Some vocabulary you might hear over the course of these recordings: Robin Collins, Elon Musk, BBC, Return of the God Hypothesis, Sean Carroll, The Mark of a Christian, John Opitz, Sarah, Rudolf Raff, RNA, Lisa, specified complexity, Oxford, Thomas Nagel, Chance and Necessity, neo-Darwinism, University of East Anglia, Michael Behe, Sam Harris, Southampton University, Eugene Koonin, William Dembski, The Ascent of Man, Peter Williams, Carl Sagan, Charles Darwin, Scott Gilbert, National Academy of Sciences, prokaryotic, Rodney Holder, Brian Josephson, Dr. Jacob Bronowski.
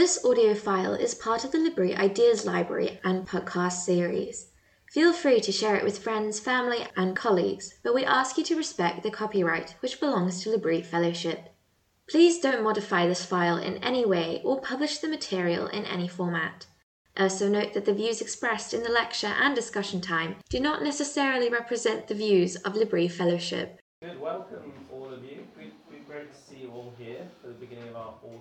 This audio file is part of the L'Abri Ideas Library and podcast series. Feel free to share it with friends, family and colleagues, but we ask you to respect the copyright which belongs to L'Abri Fellowship. Please don't modify this file in any way or publish the material in any format. Also note that the views expressed in the lecture and discussion time do not necessarily represent the views of L'Abri Fellowship. Good, welcome all of you. We're great to see you all here for the beginning of our autumn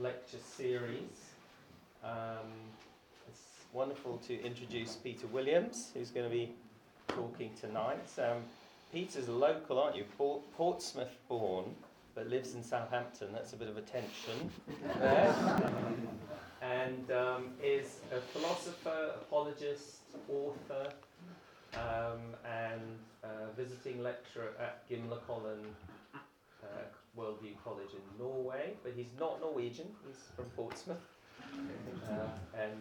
lecture series. It's wonderful to introduce Peter Williams, who's going to be talking tonight. Peter's local, aren't you? Portsmouth born, but lives in Southampton. That's a bit of a tension there. And is a philosopher, apologist, author, and visiting lecturer at Gimlet Colin, Worldview College in Norway, but he's not Norwegian, he's from Portsmouth,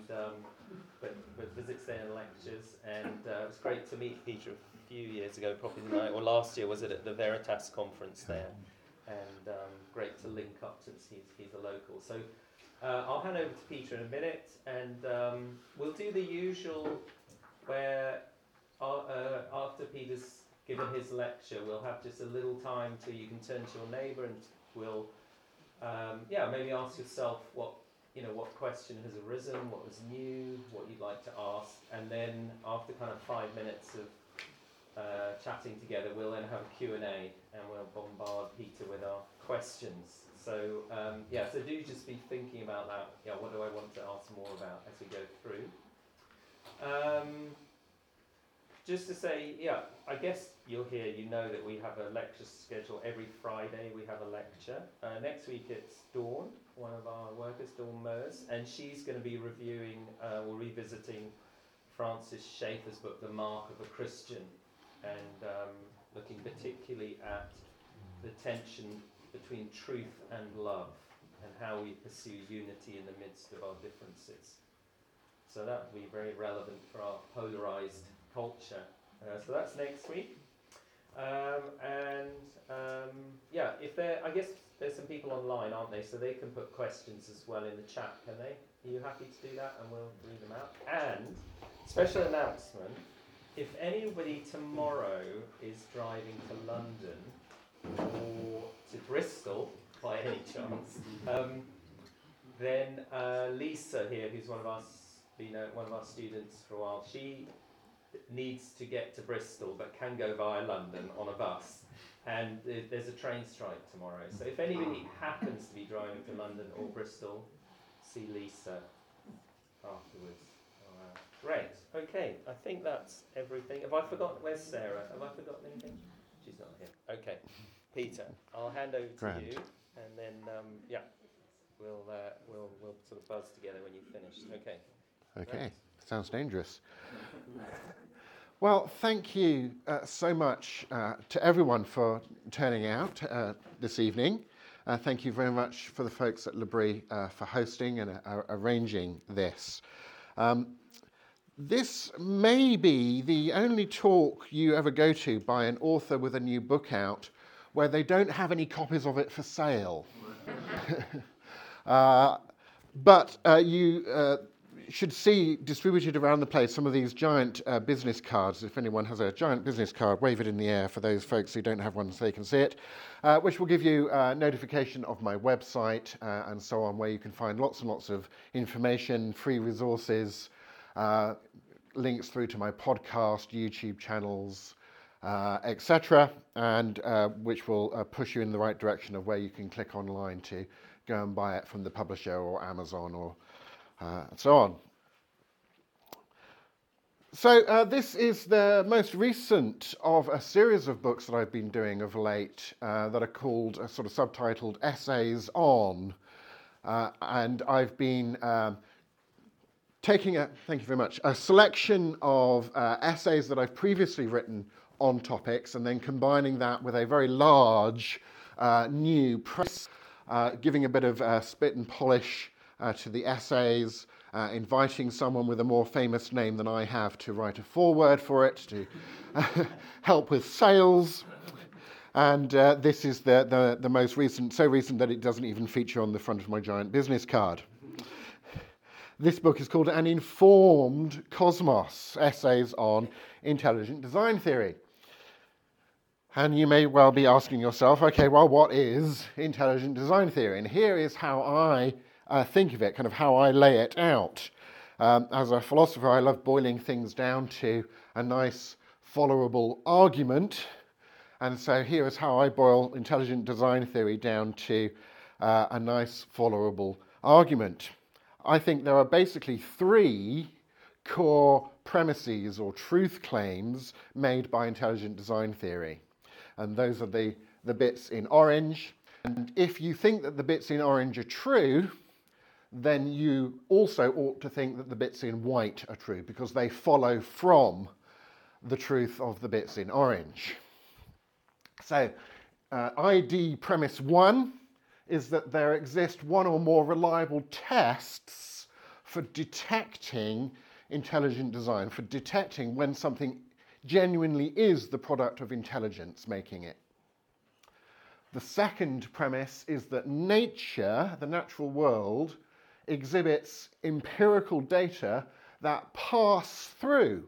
but visits there and lectures, and it was great to meet Peter a few years ago, probably last year, was it at the Veritas conference there, and great to link up since he's a local. So I'll hand over to Peter in a minute, and we'll do the usual where after Peter's given his lecture, we'll have just a little time till you can turn to your neighbour, and we'll, maybe ask yourself what question has arisen, what was new, what you'd like to ask, and then after kind of 5 minutes of chatting together, we'll then have a Q&A, and we'll bombard Peter with our questions. So so do just be thinking about that. Yeah, what do I want to ask more about as we go through? Just to say, I guess you're here, you know that we have a lecture schedule every Friday. We have a lecture. Next week it's Dawn, one of our workers, Dawn Moers, and she's going to be reviewing or revisiting Francis Schaeffer's book, The Mark of a Christian, and looking particularly at the tension between truth and love and how we pursue unity in the midst of our differences. So that will be very relevant for our polarised culture. So that's next week. If there, I guess there's some people online, aren't they? So they can put questions as well in the chat, can they? Are you happy to do that? And we'll read them out. And special announcement, if anybody tomorrow is driving to London or to Bristol by any chance, then Lisa here, who's one of our students for a while, she needs to get to Bristol but can go via London on a bus, and there's a train strike tomorrow, so if anybody happens to be driving to London or Bristol, see Lisa afterwards. All right. Great, okay, I think that's everything. Have I forgotten? Where's Sarah? Have I forgotten anything? She's not here. Okay, Peter, I'll hand over to you, and then we'll sort of buzz together when you finish. Okay. Right. Sounds dangerous. Well, thank you so much to everyone for turning out this evening. Thank you very much for the folks at L'Abri for hosting and arranging this. This may be the only talk you ever go to by an author with a new book out where they don't have any copies of it for sale. But you should see distributed around the place some of these giant business cards. If anyone has a giant business card, wave it in the air for those folks who don't have one so they can see it, which will give you notification of my website and so on, where you can find lots and lots of information, free resources, links through to my podcast, YouTube channels, etc., and which will push you in the right direction of where you can click online to go and buy it from the publisher or Amazon or and so on. So this is the most recent of a series of books that I've been doing of late that are called, sort of subtitled, Essays on. And I've been taking a selection of essays that I've previously written on topics, and then combining that with a very large new press, giving a bit of spit and polish to the essays, inviting someone with a more famous name than I have to write a foreword for it, to help with sales, And this is the most recent, so recent that it doesn't even feature on the front of my giant business card. This book is called An Informed Cosmos, Essays on Intelligent Design Theory. And you may well be asking yourself, okay, well, what is intelligent design theory? And here is how I think of it, kind of how I lay it out. As a philosopher, I love boiling things down to a nice, followable argument. And so here is how I boil intelligent design theory down to a nice, followable argument. I think there are basically three core premises or truth claims made by intelligent design theory. And those are the bits in orange. And if you think that the bits in orange are true, then you also ought to think that the bits in white are true, because they follow from the truth of the bits in orange. So, ID premise one is that there exist one or more reliable tests for detecting intelligent design, for detecting when something genuinely is the product of intelligence making it. The second premise is that nature, the natural world, exhibits empirical data that pass through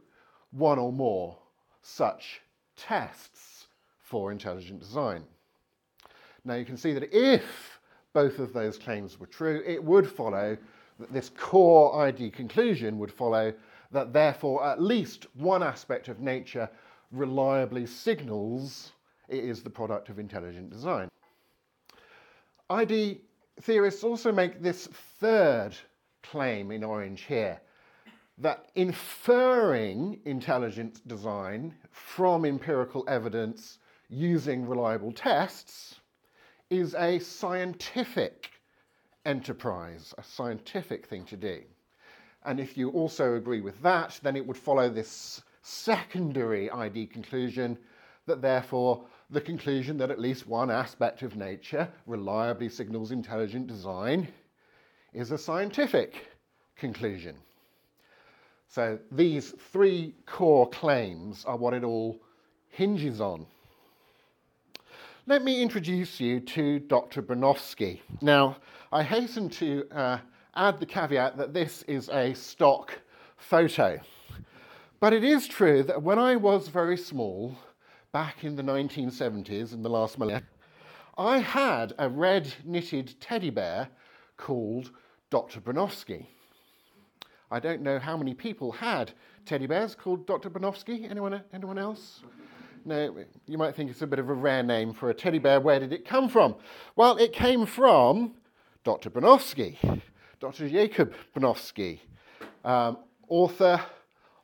one or more such tests for intelligent design. Now you can see that if both of those claims were true, it would follow that this core ID conclusion would follow that therefore at least one aspect of nature reliably signals it is the product of intelligent design. ID theorists also make this third claim in orange here, that inferring intelligent design from empirical evidence using reliable tests is a scientific enterprise, a scientific thing to do. And if you also agree with that, then it would follow this secondary ID conclusion that therefore the conclusion that at least one aspect of nature reliably signals intelligent design is a scientific conclusion. So these three core claims are what it all hinges on. Let me introduce you to Dr. Bronowski. Now, I hasten to add the caveat that this is a stock photo. But it is true that when I was very small, back in the 1970s, in the last millennium, I had a red knitted teddy bear called Dr. Bronowski. I don't know how many people had teddy bears called Dr. Bronowski. Anyone else? No, you might think it's a bit of a rare name for a teddy bear. Where did it come from? Well, it came from Dr. Bronowski, Dr. Jacob Bronowski, author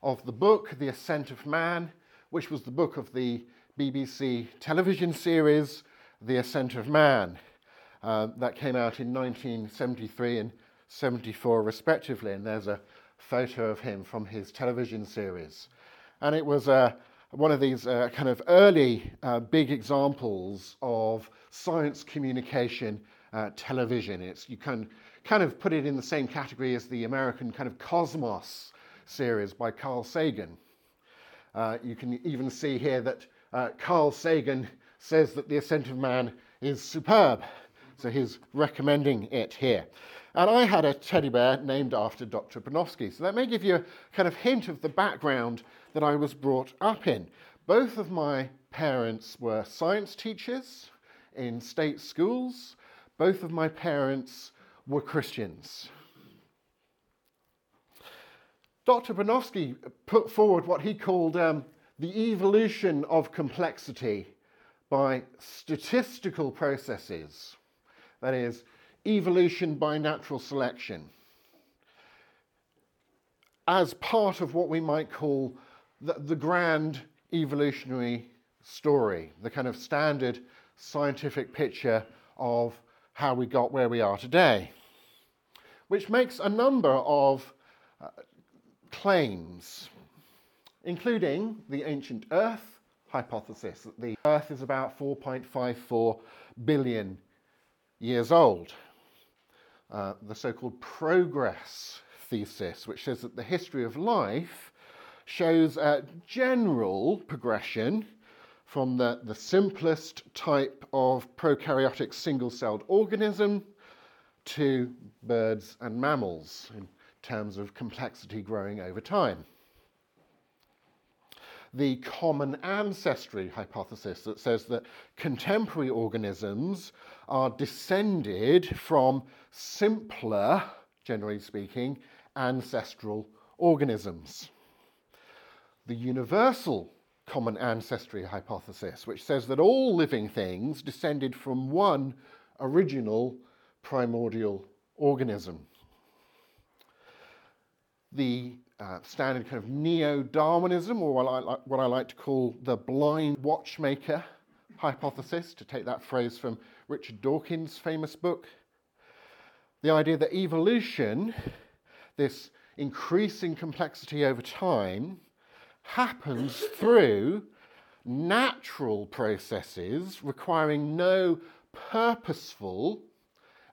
of the book The Ascent of Man, which was the book of the BBC television series, The Ascent of Man, that came out in 1973 and 74 respectively, and there's a photo of him from his television series. And it was one of these kind of early big examples of science communication television. You can kind of put it in the same category as the American kind of Cosmos series by Carl Sagan. You can even see here that Carl Sagan says that The Ascent of Man is superb. So he's recommending it here. And I had a teddy bear named after Dr. Panofsky. So that may give you a kind of hint of the background that I was brought up in. Both of my parents were science teachers in state schools. Both of my parents were Christians. Dr. Bronowski put forward what he called the evolution of complexity by statistical processes. That is, evolution by natural selection, as part of what we might call the grand evolutionary story, the kind of standard scientific picture of how we got where we are today, which makes a number of claims, including the ancient Earth hypothesis, that the Earth is about 4.54 billion years old. The so-called progress thesis, which says that the history of life shows a general progression from the simplest type of prokaryotic single-celled organism to birds and mammals in terms of complexity growing over time. The common ancestry hypothesis that says that contemporary organisms are descended from simpler, generally speaking, ancestral organisms. The universal common ancestry hypothesis, which says that all living things descended from one original primordial organism. The standard kind of neo-Darwinism, or what I like to call the blind watchmaker hypothesis, to take that phrase from Richard Dawkins' famous book. The idea that evolution, this increasing complexity over time, happens through natural processes requiring no purposeful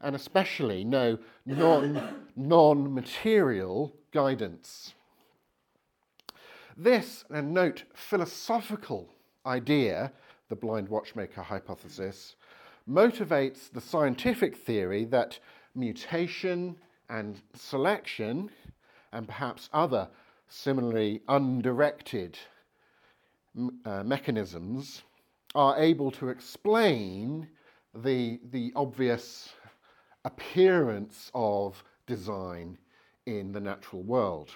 and especially no non-material guidance. This, and note, philosophical idea, the blind watchmaker hypothesis, motivates the scientific theory that mutation and selection, and perhaps other similarly undirected mechanisms, are able to explain the obvious appearance of design in the natural world.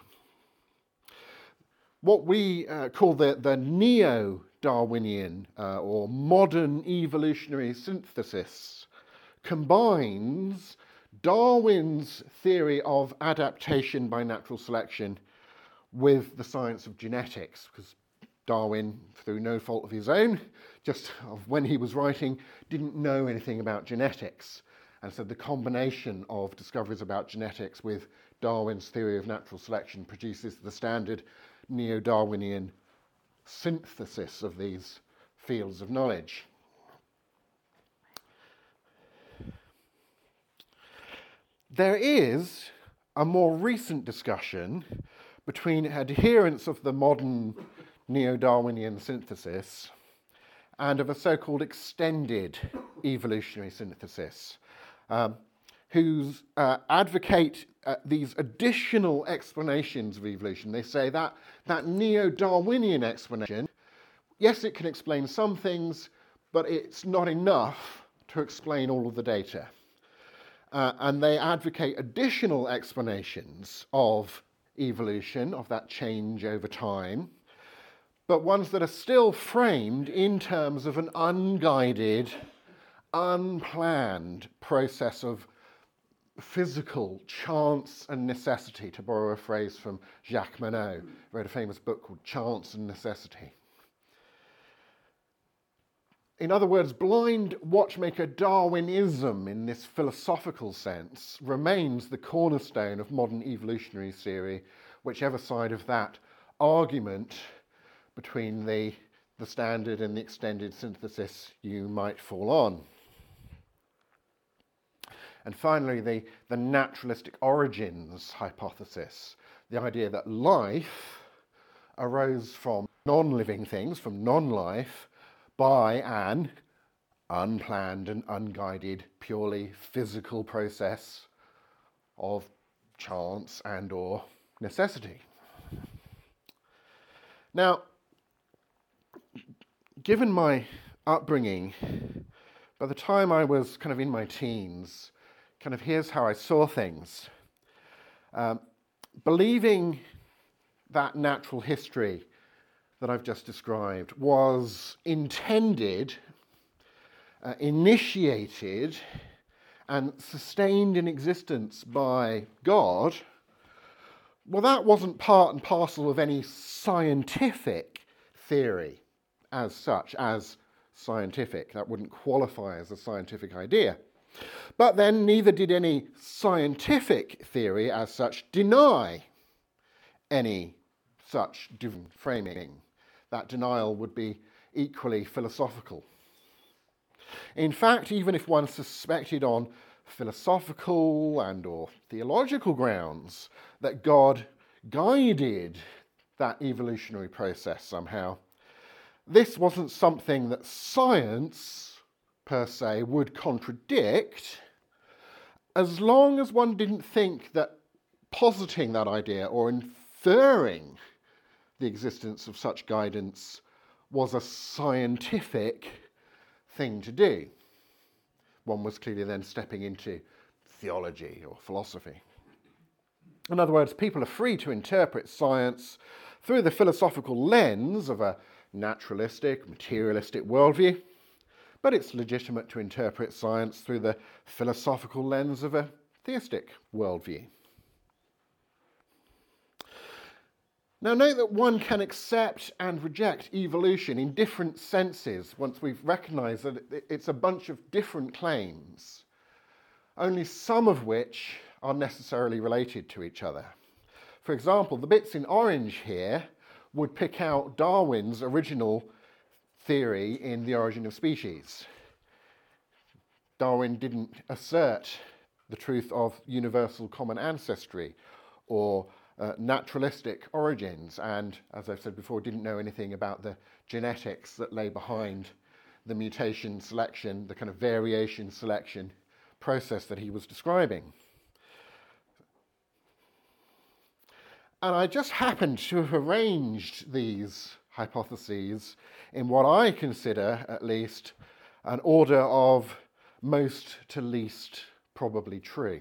What we call the neo-Darwinian or modern evolutionary synthesis combines Darwin's theory of adaptation by natural selection with the science of genetics, because Darwin, through no fault of his own, just when he was writing, didn't know anything about genetics. And so the combination of discoveries about genetics with Darwin's theory of natural selection produces the standard neo-Darwinian synthesis of these fields of knowledge. There is a more recent discussion between adherents of the modern neo-Darwinian synthesis and of a so-called extended evolutionary synthesis, who advocate these additional explanations of evolution. They say that that neo-Darwinian explanation, yes, it can explain some things, but it's not enough to explain all of the data. And they advocate additional explanations of evolution, of that change over time, but ones that are still framed in terms of an unguided, unplanned process of physical chance and necessity, to borrow a phrase from Jacques Monod, who wrote a famous book called Chance and Necessity. In other words, blind watchmaker Darwinism, in this philosophical sense, remains the cornerstone of modern evolutionary theory, whichever side of that argument between the standard and the extended synthesis you might fall on. And finally, the naturalistic origins hypothesis, the idea that life arose from non-living things, from non-life, by an unplanned and unguided, purely physical process of chance and or necessity. Now, given my upbringing, by the time I was kind of in my teens, kind of here's how I saw things. Believing that natural history that I've just described was intended, initiated, and sustained in existence by God, well, that wasn't part and parcel of any scientific theory as such, as scientific. That wouldn't qualify as a scientific idea. But then neither did any scientific theory as such deny any such different framing. That denial would be equally philosophical. In fact, even if one suspected on philosophical and or theological grounds that God guided that evolutionary process somehow, this wasn't something that science, per se, would contradict, as long as one didn't think that positing that idea or inferring the existence of such guidance was a scientific thing to do. One was clearly then stepping into theology or philosophy. In other words, people are free to interpret science through the philosophical lens of a naturalistic, materialistic worldview, but it's legitimate to interpret science through the philosophical lens of a theistic worldview. Now note that one can accept and reject evolution in different senses once we've recognised that it's a bunch of different claims, only some of which are necessarily related to each other. For example, the bits in orange here would pick out Darwin's original theory in The Origin of Species. Darwin didn't assert the truth of universal common ancestry or naturalistic origins, and as I've said before, didn't know anything about the genetics that lay behind the mutation selection, the kind of variation selection process that he was describing. And I just happened to have arranged these hypotheses in what I consider, at least, an order of most to least probably true,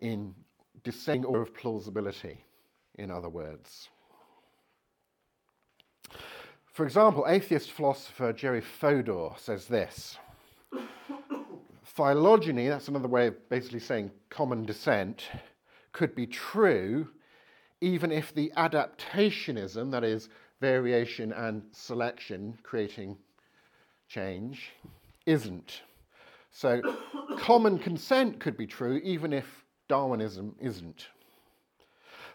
in descending order of plausibility, in other words. For example, atheist philosopher Jerry Fodor says this: phylogeny, that's another way of basically saying common descent, could be true even if the adaptationism, that is variation and selection creating change, isn't. So common consent could be true even if Darwinism isn't.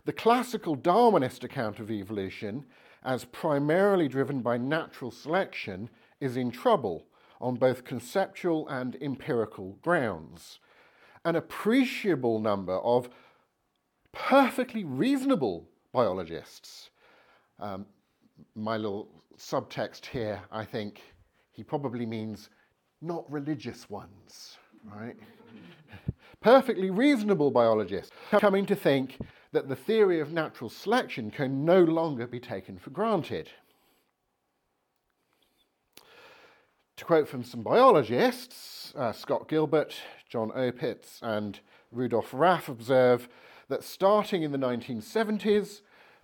The classical Darwinist account of evolution, as primarily driven by natural selection, is in trouble on both conceptual and empirical grounds. An appreciable number of perfectly reasonable biologists, my little subtext here, I think he probably means not religious ones, right? Perfectly reasonable biologists coming to think that the theory of natural selection can no longer be taken for granted. To quote from some biologists, Scott Gilbert, John Opitz and Rudolf Raff observe that starting in the 1970s,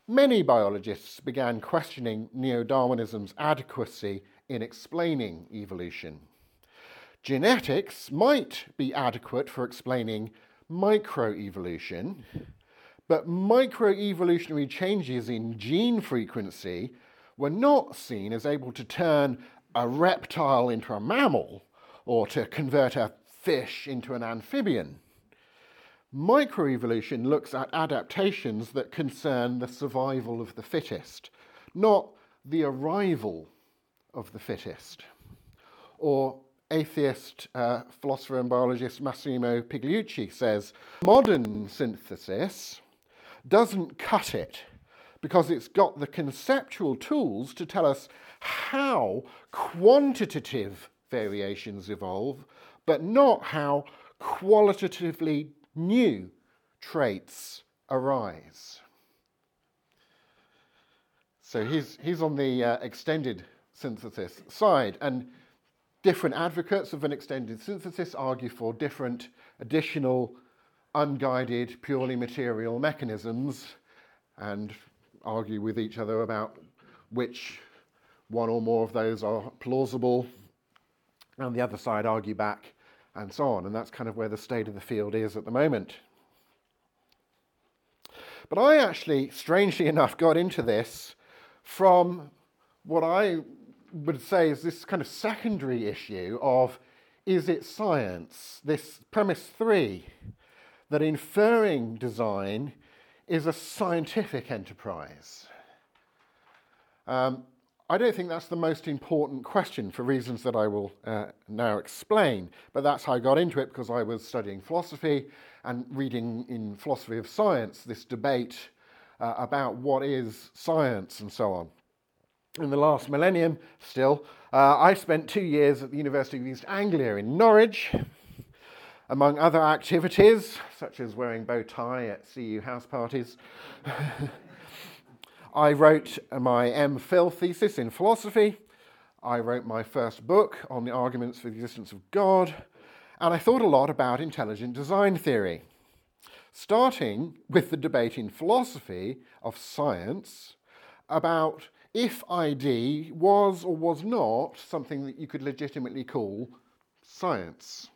many biologists began questioning neo-Darwinism's adequacy in explaining evolution. Genetics might be adequate for explaining microevolution, but microevolutionary changes in gene frequency were not seen as able to turn a reptile into a mammal or to convert a fish into an amphibian. Microevolution looks at adaptations that concern the survival of the fittest, not the arrival of the fittest. Or atheist philosopher and biologist Massimo Pigliucci says, modern synthesis doesn't cut it because it's got the conceptual tools to tell us how quantitative variations evolve, but not how qualitatively new traits arise. So he's on the extended synthesis side, and different advocates of an extended synthesis argue for different additional, unguided, purely material mechanisms and argue with each other about which one or more of those are plausible, and the other side argue back, and so on. And that's kind of where the state of the field is at the moment. But I actually, strangely enough, got into this from what I would say is this kind of secondary issue of, is it science? This premise 3, that inferring design is a scientific enterprise. I don't think that's the most important question for reasons that I will now explain, but that's how I got into it because I was studying philosophy and reading in Philosophy of Science this debate about what is science and so on. In the last millennium still, I spent 2 years at the University of East Anglia in Norwich, among other activities, such as wearing bow tie at CU house parties. I wrote my M.Phil thesis in philosophy. I wrote my first book on the arguments for the existence of God. And I thought a lot about intelligent design theory, starting with the debate in philosophy of science about if ID was or was not something that you could legitimately call science.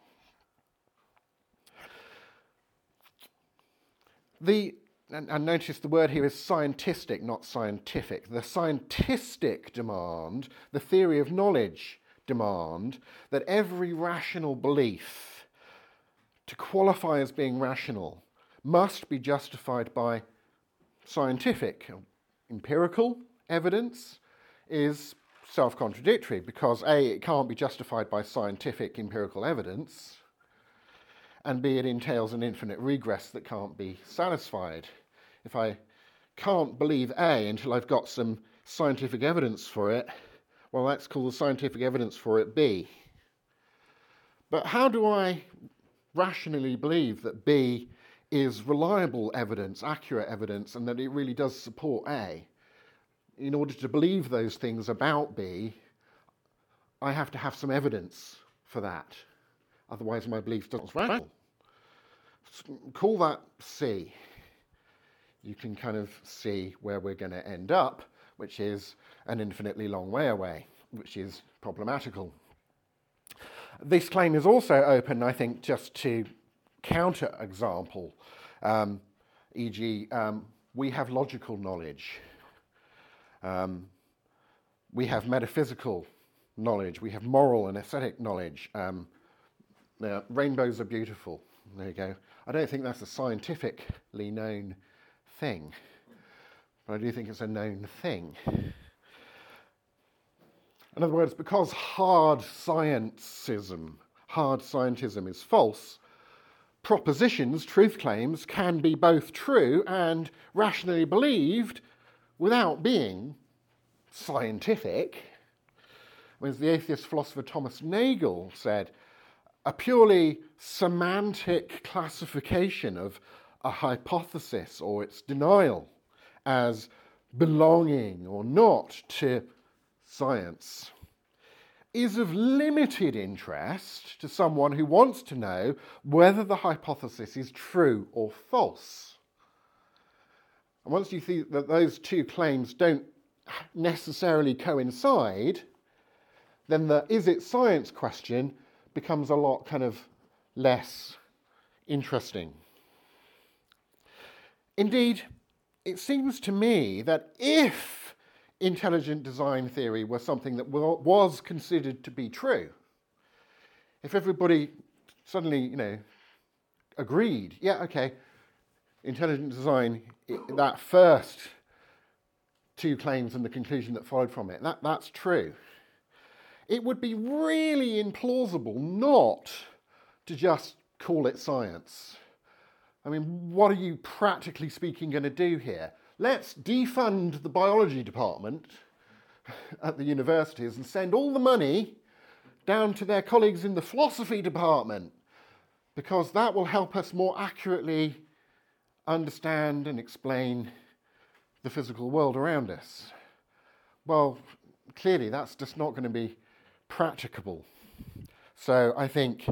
And notice the word here is scientistic, not scientific. The scientistic demand, the theory of knowledge demand, that every rational belief, to qualify as being rational, must be justified by scientific, empirical evidence, is self-contradictory, because A, it can't be justified by scientific empirical evidence, and B, it entails an infinite regress that can't be satisfied. If I can't believe A until I've got some scientific evidence for it, well, let's call the scientific evidence for it B. But how do I rationally believe that B is reliable evidence, accurate evidence, and that it really does support A? In order to believe those things about B, I have to have some evidence for that. Otherwise, my belief doesn't rational. Call that C. You can kind of see where we're going to end up, which is an infinitely long way away, which is problematical. This claim is also open, I think, just to counter-example, e.g., we have logical knowledge. We have metaphysical knowledge, we have moral and aesthetic knowledge. Rainbows are beautiful, there you go. I don't think that's a scientifically known thing, but I do think it's a known thing. In other words, because hard scientism is false, propositions, truth claims, can be both true and rationally believed without being scientific. As the atheist philosopher Thomas Nagel said, a purely semantic classification of a hypothesis or its denial as belonging or not to science is of limited interest to someone who wants to know whether the hypothesis is true or false. And once you see that those two claims don't necessarily coincide, then the is it science question becomes a lot kind of less interesting. Indeed, it seems to me that if intelligent design theory was something that was considered to be true, if everybody suddenly, agreed, yeah, okay, intelligent design, that first two claims and the conclusion that followed from it, that's true. It would be really implausible not to just call it science. I mean, what are you practically speaking going to do here? Let's defund the biology department at the universities and send all the money down to their colleagues in the philosophy department, because that will help us more accurately understand and explain the physical world around us. Well, clearly that's just not going to be practicable. So I think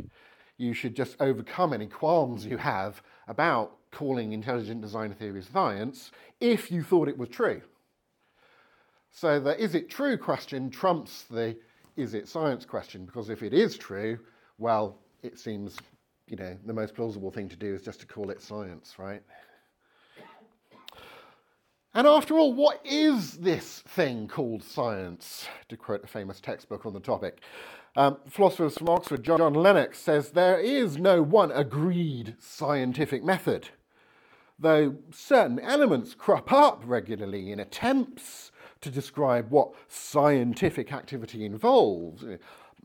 you should just overcome any qualms you have about calling intelligent design theory science if you thought it was true. So the is it true question trumps the is it science question, because if it is true, well, it seems the most plausible thing to do is just to call it science, right? And after all, what is this thing called science? To quote a famous textbook on the topic. Philosophers from Oxford, John Lennox, says there is no one agreed scientific method, though certain elements crop up regularly in attempts to describe what scientific activity involves.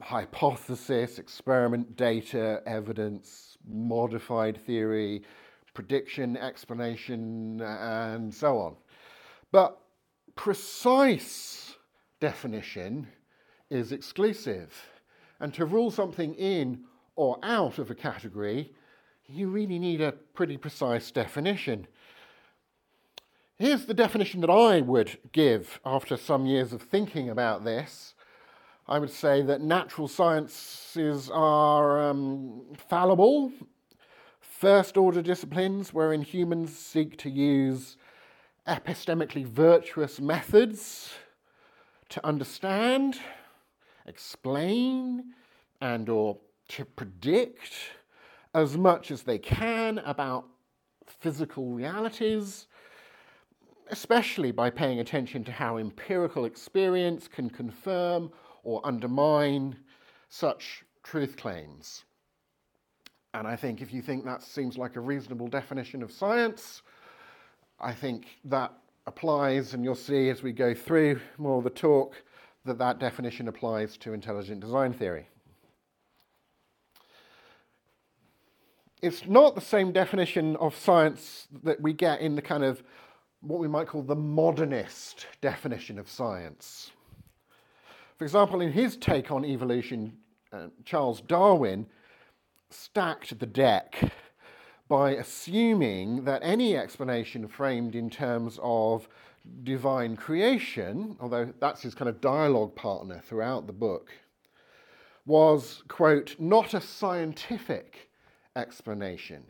Hypothesis, experiment, data, evidence, modified theory, prediction, explanation, and so on. But precise definition is exclusive. And to rule something in or out of a category, you really need a pretty precise definition. Here's the definition that I would give after some years of thinking about this. I would say that natural sciences are fallible, first-order disciplines wherein humans seek to use epistemically virtuous methods to understand, explain, and or to predict as much as they can about physical realities, especially by paying attention to how empirical experience can confirm or undermine such truth claims. And I think if you think that seems like a reasonable definition of science, I think that applies, and you'll see as we go through more of the talk that that definition applies to intelligent design theory. It's not the same definition of science that we get in the kind of what we might call the modernist definition of science. For example, in his take on evolution, Charles Darwin stacked the deck by assuming that any explanation framed in terms of divine creation, although that's his kind of dialogue partner throughout the book, was, quote, not a scientific explanation.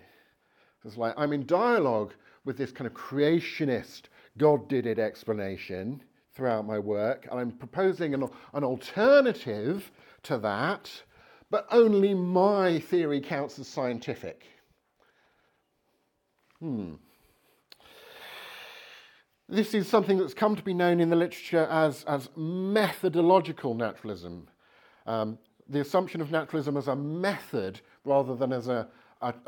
It's like, I'm in dialogue with this kind of creationist, God-did-it explanation throughout my work, and I'm proposing an alternative to that, but only my theory counts as scientific. This is something that's come to be known in the literature as methodological naturalism. The assumption of naturalism as a method rather than as a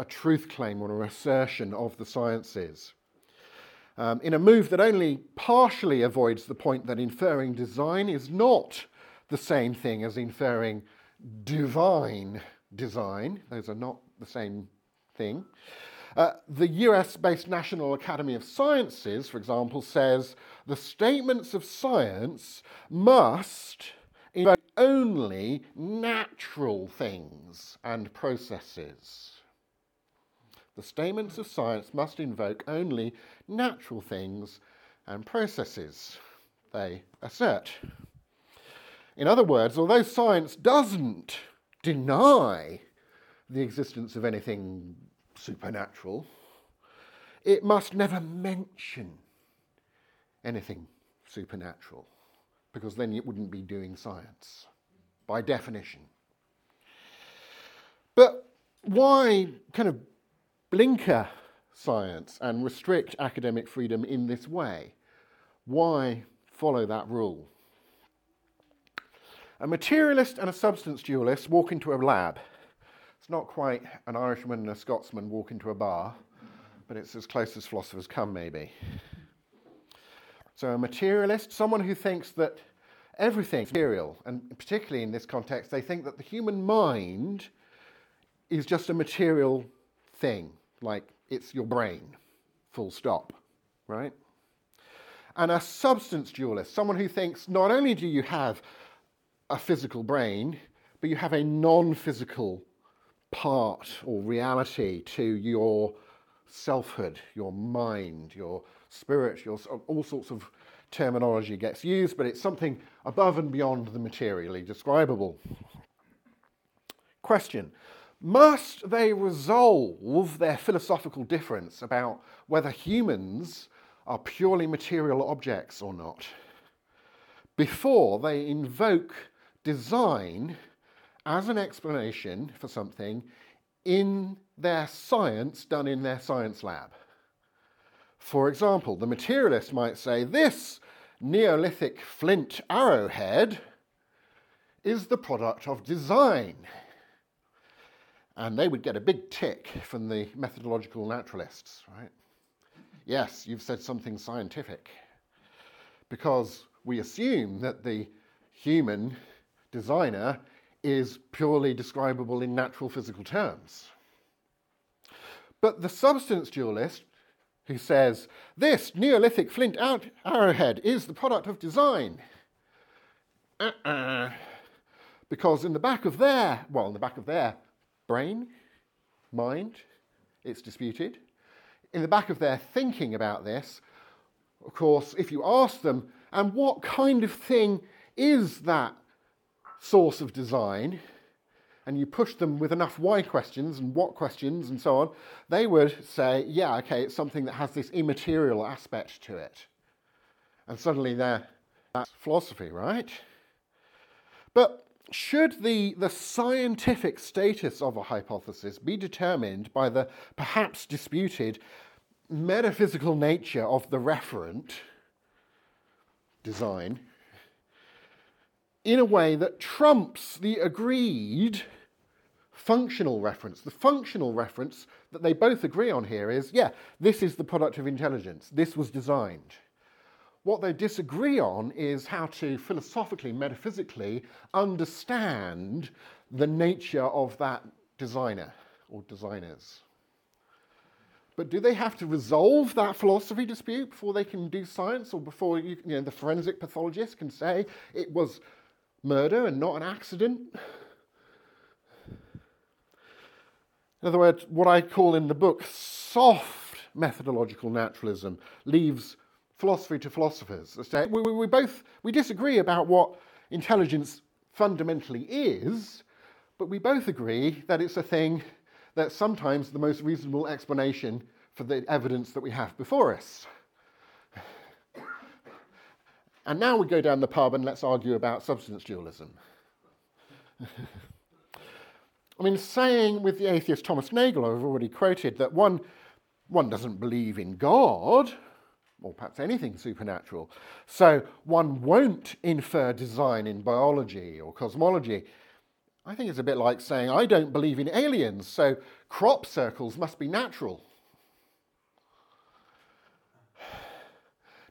truth claim or an assertion of the sciences. In a move that only partially avoids the point that inferring design is not the same thing as inferring divine design. Those are not the same thing. The US-based National Academy of Sciences, for example, says the statements of science must invoke only natural things and processes. The statements of science must invoke only natural things and processes, they assert. In other words, although science doesn't deny the existence of anything supernatural, it must never mention anything supernatural, because then it wouldn't be doing science, by definition. But why kind of blinker science and restrict academic freedom in this way? Why follow that rule? A materialist and a substance dualist walk into a lab. It's not quite an Irishman and a Scotsman walk into a bar, but it's as close as philosophers come, maybe. So a materialist, someone who thinks that everything's material, and particularly in this context, they think that the human mind is just a material thing, like it's your brain, full stop, right? And a substance dualist, someone who thinks not only do you have a physical brain, but you have a non-physical part or reality to your selfhood, your mind, your spirit, your, all sorts of terminology gets used, but it's something above and beyond the materially describable. Question: must they resolve their philosophical difference about whether humans are purely material objects or not before they invoke design as an explanation for something in their science, done in their science lab? For example, the materialist might say, this Neolithic flint arrowhead is the product of design. And they would get a big tick from the methodological naturalists, right? Yes, you've said something scientific, because we assume that the human designer is purely describable in natural physical terms. But the substance dualist, who says, this Neolithic flint arrowhead is the product of design. Because in the back of their, well, in the back of their brain, mind, it's disputed. In the back of their thinking about this, of course, if you ask them, and what kind of thing is that source of design? And you push them with enough why questions and what questions and so on, they would say, yeah, okay, it's something that has this immaterial aspect to it. And suddenly that's philosophy, right? But should the scientific status of a hypothesis be determined by the perhaps disputed metaphysical nature of the referent design in a way that trumps the agreed functional reference? The functional reference that they both agree on here is, yeah, this is the product of intelligence, this was designed. What they disagree on is how to philosophically, metaphysically understand the nature of that designer or designers. But do they have to resolve that philosophy dispute before they can do science, or before the forensic pathologist can say it was murder and not an accident? In other words, what I call in the book soft methodological naturalism leaves philosophy to philosophers. We disagree about what intelligence fundamentally is, but we both agree that it's a thing that's sometimes the most reasonable explanation for the evidence that we have before us. And now we go down the pub and let's argue about substance dualism. I mean, saying with the atheist Thomas Nagel, I've already quoted, that one doesn't believe in God, or perhaps anything supernatural, so one won't infer design in biology or cosmology. I think it's a bit like saying, I don't believe in aliens, so crop circles must be natural.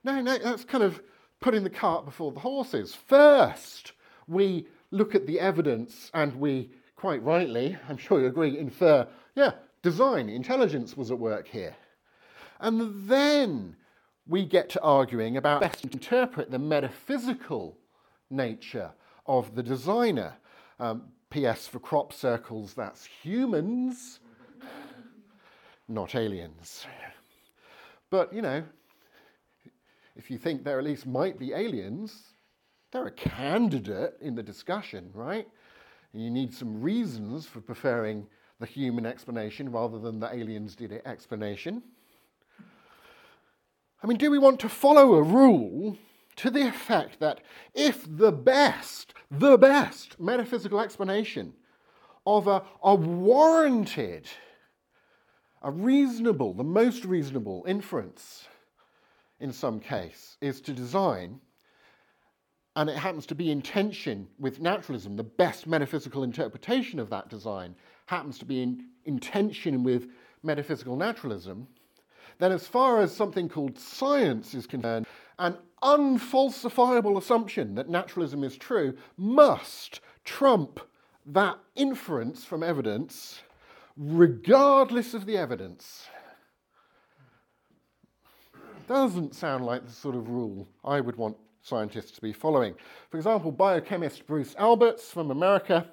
No, that's kind of putting the cart before the horses. First, we look at the evidence and we, quite rightly, I'm sure you agree, infer, yeah, design, intelligence was at work here. And then we get to arguing about best to interpret the metaphysical nature of the designer. P.S. for crop circles, that's humans, not aliens. But, if you think there at least might be aliens, they're a candidate in the discussion, right? And you need some reasons for preferring the human explanation rather than the aliens did it explanation. I mean, do we want to follow a rule to the effect that if the best metaphysical explanation of a warranted, a reasonable, the most reasonable inference in some case is to design, and it happens to be in tension with naturalism, the best metaphysical interpretation of that design happens to be in tension with metaphysical naturalism, then as far as something called science is concerned, an unfalsifiable assumption that naturalism is true must trump that inference from evidence, regardless of the evidence. Doesn't sound like the sort of rule I would want scientists to be following. For example, biochemist Bruce Alberts from America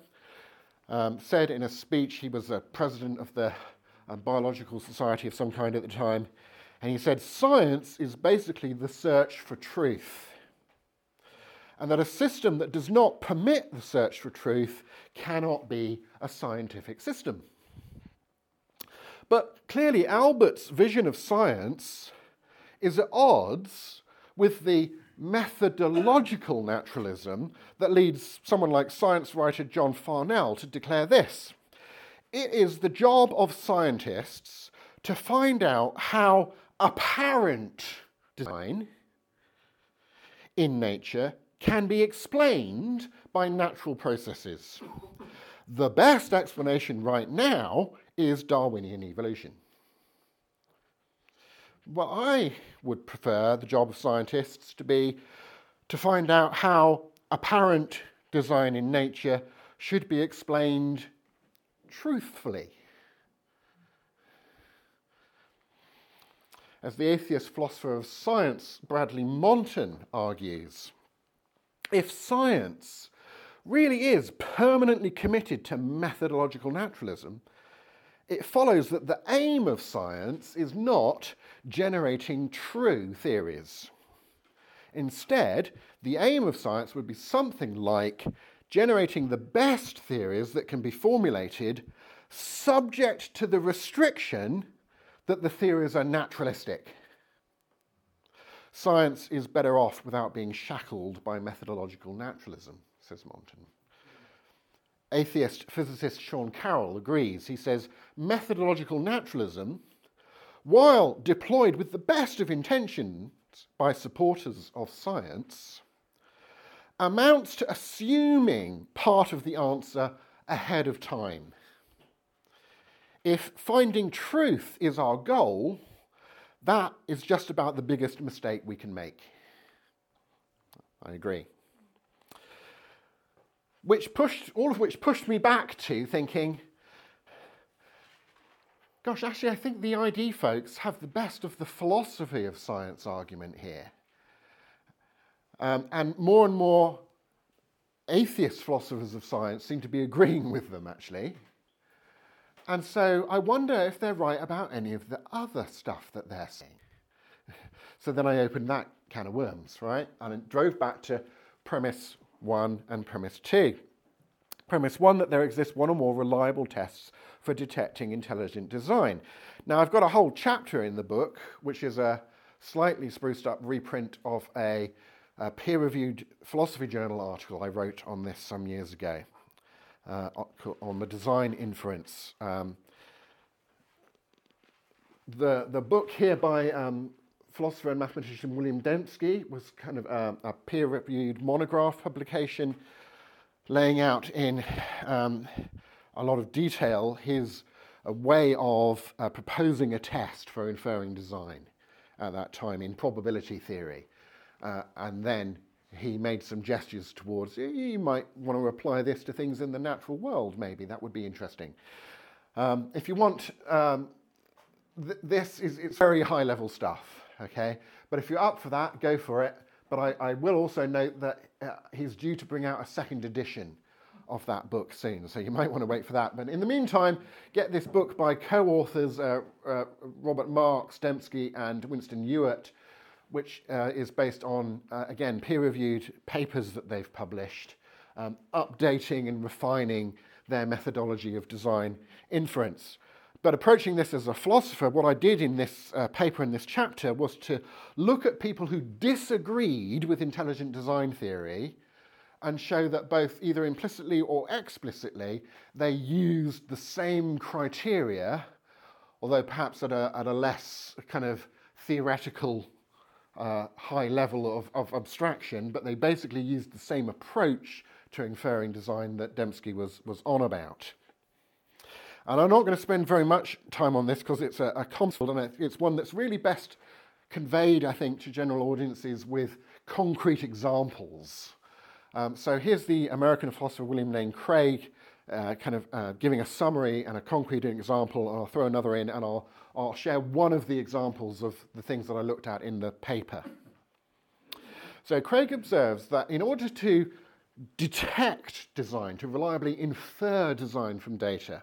said in a speech, he was a president of the biological society of some kind at the time, and he said, science is basically the search for truth, and that a system that does not permit the search for truth cannot be a scientific system. But clearly Albert's vision of science is at odds with the methodological naturalism that leads someone like science writer John Farnell to declare this: it is the job of scientists to find out how apparent design in nature can be explained by natural processes. The best explanation right now is Darwinian evolution. Well, I would prefer the job of scientists to be to find out how apparent design in nature should be explained truthfully. As the atheist philosopher of science, Bradley Monton, argues, if science really is permanently committed to methodological naturalism, it follows that the aim of science is not generating true theories. Instead, the aim of science would be something like generating the best theories that can be formulated, subject to the restriction that the theories are naturalistic. Science is better off without being shackled by methodological naturalism, says Monton. Atheist physicist Sean Carroll agrees. He says, methodological naturalism, while deployed with the best of intentions by supporters of science, amounts to assuming part of the answer ahead of time. If finding truth is our goal, that is just about the biggest mistake we can make. I agree. Which pushed me back to thinking, gosh, actually I think the ID folks have the best of the philosophy of science argument here. And more atheist philosophers of science seem to be agreeing with them, actually. And so I wonder if they're right about any of the other stuff that they're saying. So then I opened that can of worms, right? And it drove back to premise 1 and premise 2. Premise 1, that there exists one or more reliable tests for detecting intelligent design. Now, I've got a whole chapter in the book, which is a slightly spruced up reprint of a peer-reviewed philosophy journal article I wrote on this some years ago, on the design inference. The book here by philosopher and mathematician William Dembski was kind of a peer-reviewed monograph publication laying out in a lot of detail his way of proposing a test for inferring design at that time in probability theory. And then he made some gestures towards, you might want to apply this to things in the natural world, maybe. That would be interesting. If you want, it's very high-level stuff, okay? But if you're up for that, go for it. But I will also note that he's due to bring out a second edition of that book soon, so you might want to wait for that. But in the meantime, get this book by co-authors Robert Marks, Dembski, and Winston Ewart, which is based on, again, peer-reviewed papers that they've published, updating and refining their methodology of design inference. But approaching this as a philosopher, what I did in this paper, in this chapter, was to look at people who disagreed with intelligent design theory and show that both either implicitly or explicitly, they used the same criteria, although perhaps at a less kind of theoretical high level of abstraction, but they basically used the same approach to inferring design that Dembski was on about. And I'm not going to spend very much time on this because it's a concept, and it's one that's really best conveyed, I think, to general audiences with concrete examples. So here's the American philosopher William Lane Craig giving a summary and a concrete example, and I'll throw another in, and I'll share one of the examples of the things that I looked at in the paper. So Craig observes that in order to detect design, to reliably infer design from data,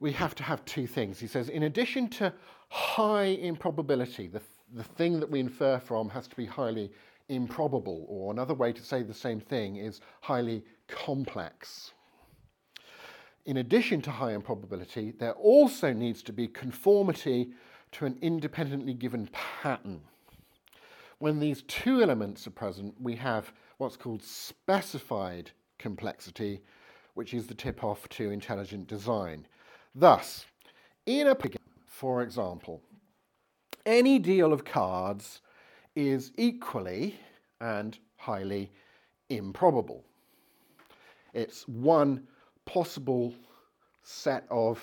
we have to have two things. He says, in addition to high improbability, the thing that we infer from has to be highly improbable, or another way to say the same thing is highly complex. In addition to high improbability, there also needs to be conformity to an independently given pattern. When these two elements are present, we have what's called specified complexity, which is the tip-off to intelligent design. Thus, in a game, for example, any deal of cards is equally and highly improbable. It's one possible set of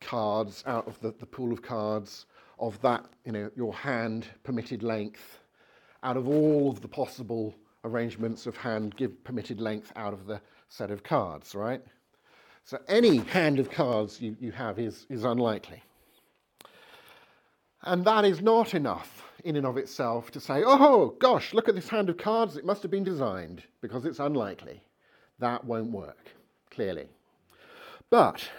cards out of the pool of cards of that, your hand permitted length, out of all of the possible arrangements of hand give permitted length out of the set of cards, right? So any hand of cards you have is unlikely. And that is not enough in and of itself to say, oh, gosh, look at this hand of cards, it must have been designed, because it's unlikely. That won't work, clearly. But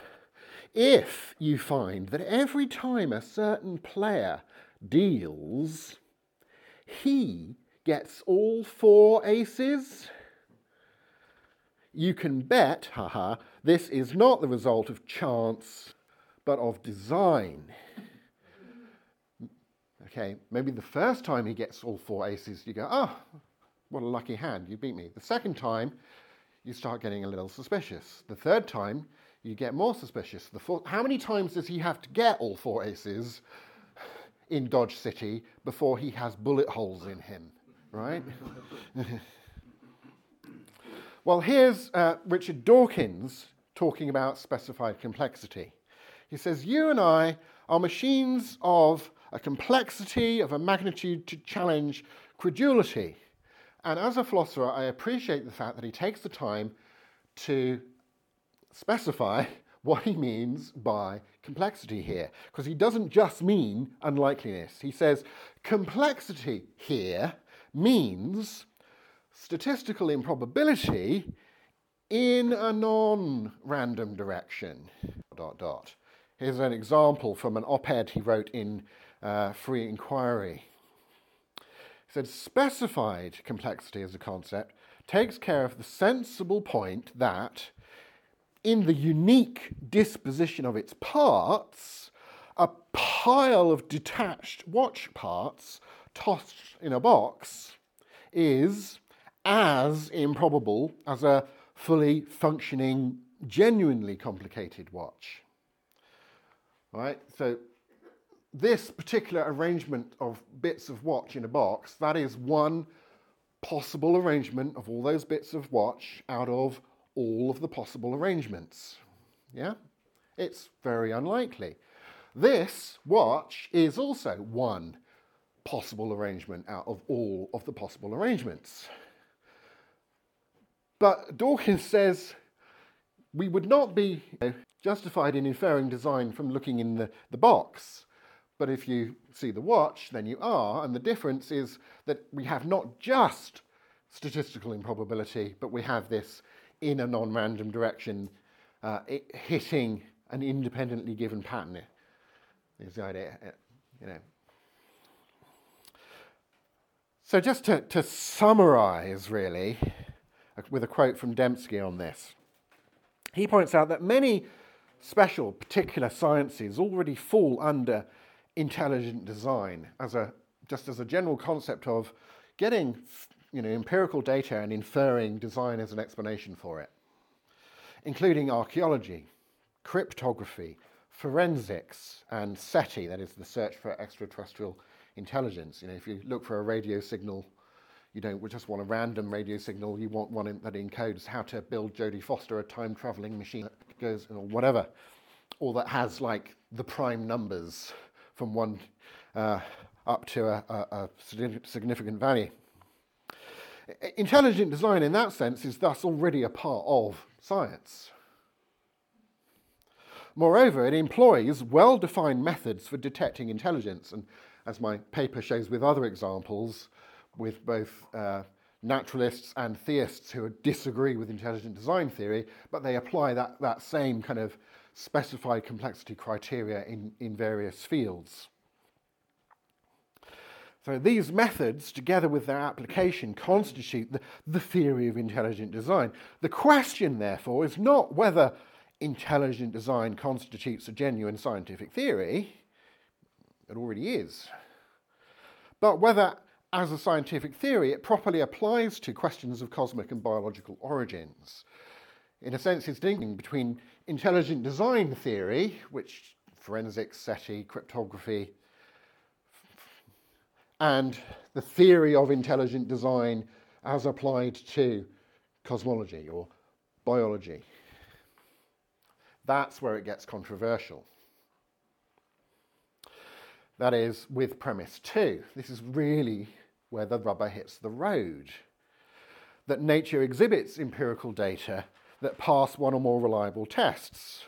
if you find that every time a certain player deals, he gets all four aces, you can bet, haha, this is not the result of chance, but of design. Okay, maybe the first time he gets all four aces, you go, oh, what a lucky hand, you beat me. The second time, you start getting a little suspicious. The third time, you get more suspicious. The fourth, how many times does he have to get all four aces in Dodge City before he has bullet holes in him, right? Well, here's Richard Dawkins talking about specified complexity. He says, you and I are machines of a complexity of a magnitude to challenge credulity. And as a philosopher, I appreciate the fact that he takes the time to specify what he means by complexity here, because he doesn't just mean unlikeliness. He says complexity here means statistical improbability in a non-random direction, ... Here's an example from an op-ed he wrote in Free Inquiry. He said, specified complexity as a concept takes care of the sensible point that in the unique disposition of its parts, a pile of detached watch parts tossed in a box is as improbable as a fully functioning, genuinely complicated watch. Right? So this particular arrangement of bits of watch in a box, that is one possible arrangement of all those bits of watch out of all of the possible arrangements. Yeah? It's very unlikely. This watch is also one possible arrangement out of all of the possible arrangements. But Dawkins says we would not be justified in inferring design from looking in the box. But if you see the watch, then you are, and the difference is that we have not just statistical improbability, but we have this in a non-random direction, hitting an independently given pattern is the idea, you know. So just to summarise, really, with a quote from Dembski on this, he points out that many special, particular sciences already fall under intelligent design as a general concept of getting empirical data and inferring design as an explanation for it, including archaeology, cryptography, forensics, and SETI, that is the search for extraterrestrial intelligence. You know, if you look for a radio signal, you don't just want a random radio signal, you want one that encodes how to build Jodie Foster a time-travelling machine that goes, or whatever, or that has like the prime numbers from one up to a significant value. Intelligent design in that sense is thus already a part of science. Moreover, it employs well-defined methods for detecting intelligence, and as my paper shows with other examples, with both naturalists and theists who disagree with intelligent design theory, but they apply that same kind of specified complexity criteria in various fields. So these methods, together with their application, constitute the theory of intelligent design. The question, therefore, is not whether intelligent design constitutes a genuine scientific theory, it already is, but whether, as a scientific theory, it properly applies to questions of cosmic and biological origins. In a sense, it's linking between intelligent design theory, which forensics, SETI, cryptography, and the theory of intelligent design as applied to cosmology or biology. That's where it gets controversial. That is, with premise two. This is really where the rubber hits the road. That nature exhibits empirical data that pass one or more reliable tests.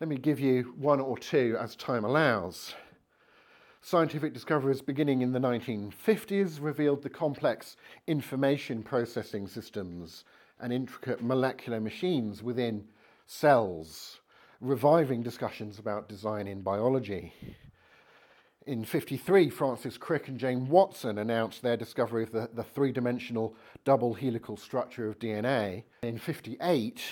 Let me give you one or two as time allows. Scientific discoveries beginning in the 1950s revealed the complex information processing systems and intricate molecular machines within cells, reviving discussions about design in biology. In 1953, Francis Crick and James Watson announced their discovery of the three-dimensional double helical structure of DNA. In 1958,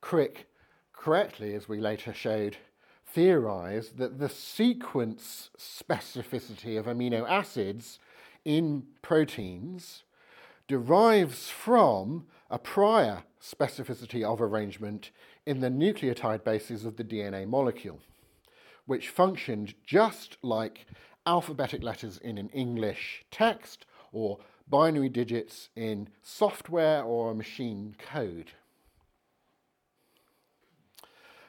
Crick, correctly as we later showed, theorised that the sequence specificity of amino acids in proteins derives from a prior specificity of arrangement in the nucleotide bases of the DNA molecule, which functioned just like alphabetic letters in an English text or binary digits in software or machine code.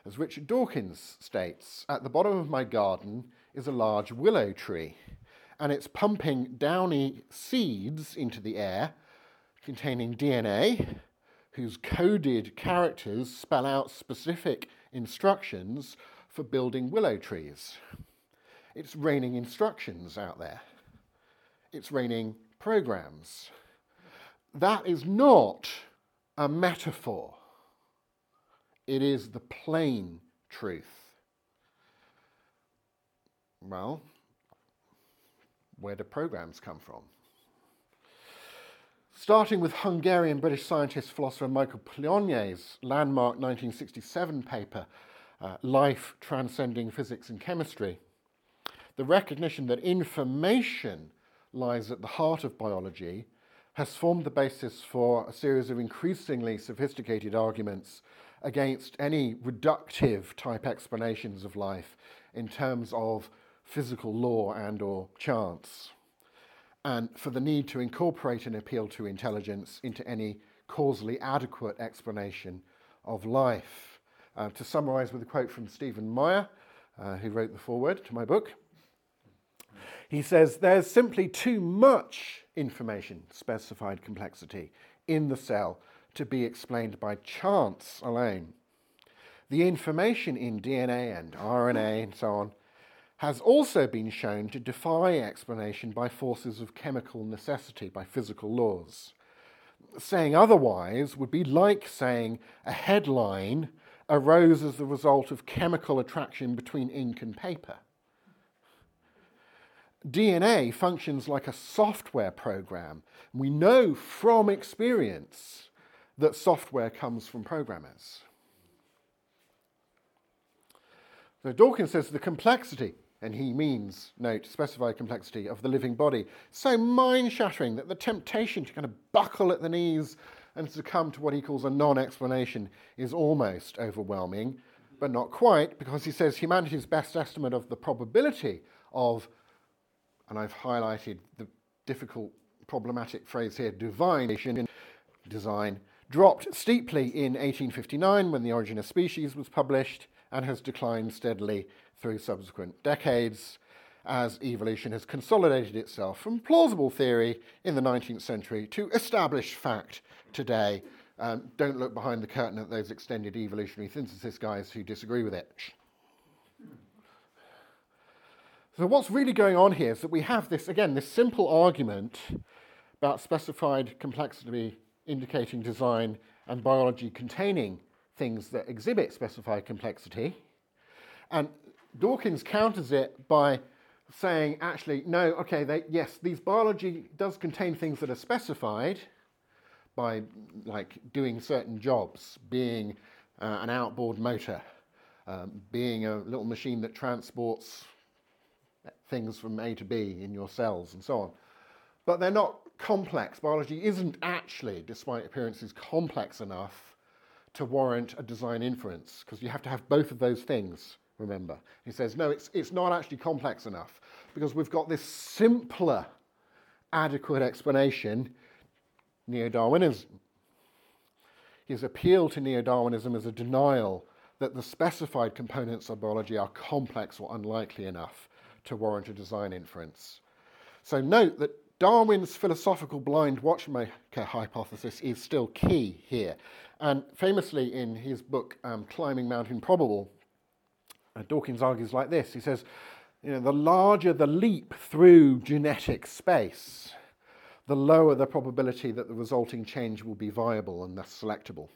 As Richard Dawkins states, at the bottom of my garden is a large willow tree, and it's pumping downy seeds into the air containing DNA, whose coded characters spell out specific instructions for building willow trees. It's raining instructions out there. It's raining programs. That is not a metaphor. It is the plain truth. Well, where do programs come from? Starting with Hungarian British scientist philosopher Michael Polanyi's landmark 1967 paper, Life Transcending Physics and Chemistry, the recognition that information lies at the heart of biology has formed the basis for a series of increasingly sophisticated arguments against any reductive type explanations of life in terms of physical law and/or chance, and for the need to incorporate an appeal to intelligence into any causally adequate explanation of life. To summarise with a quote from Stephen Meyer, who wrote the foreword to my book, he says, "There's simply too much information, specified complexity, in the cell to be explained by chance alone. The information in DNA and RNA and so on has also been shown to defy explanation by forces of chemical necessity, by physical laws. Saying otherwise would be like saying a headline arose as the result of chemical attraction between ink and paper. DNA functions like a software program. We know from experience that software comes from programmers." So Dawkins says the complexity, and he means, note, specified complexity of the living body, so mind-shattering that the temptation to kind of buckle at the knees and succumb to what he calls a non-explanation is almost overwhelming, but not quite, because he says humanity's best estimate of the probability of, and I've highlighted the difficult, problematic phrase here, divine design, dropped steeply in 1859 when The Origin of Species was published, and has declined steadily through subsequent decades as evolution has consolidated itself from plausible theory in the 19th century to established fact today. Don't look behind the curtain at those extended evolutionary synthesis guys who disagree with it. So what's really going on here is that we have this, again, this simple argument about specified complexity indicating design and biology containing things that exhibit specified complexity. And Dawkins counters it by saying, actually, no, okay, yes, these biology does contain things that are specified by, like, doing certain jobs, being an outboard motor, being a little machine that transports things from A to B in your cells and so on. But they're not complex. Biology isn't actually, despite appearances, complex enough to warrant a design inference, because you have to have both of those things. Remember, he says, no, it's not actually complex enough because we've got this simpler, adequate explanation, neo-Darwinism. His appeal to neo-Darwinism is a denial that the specified components of biology are complex or unlikely enough to warrant a design inference. So note that Darwin's philosophical blind watchmaker hypothesis is still key here. And famously in his book, Climbing Mount Improbable, Dawkins argues like this. He says, you know, the larger the leap through genetic space, the lower the probability that the resulting change will be viable and thus selectable,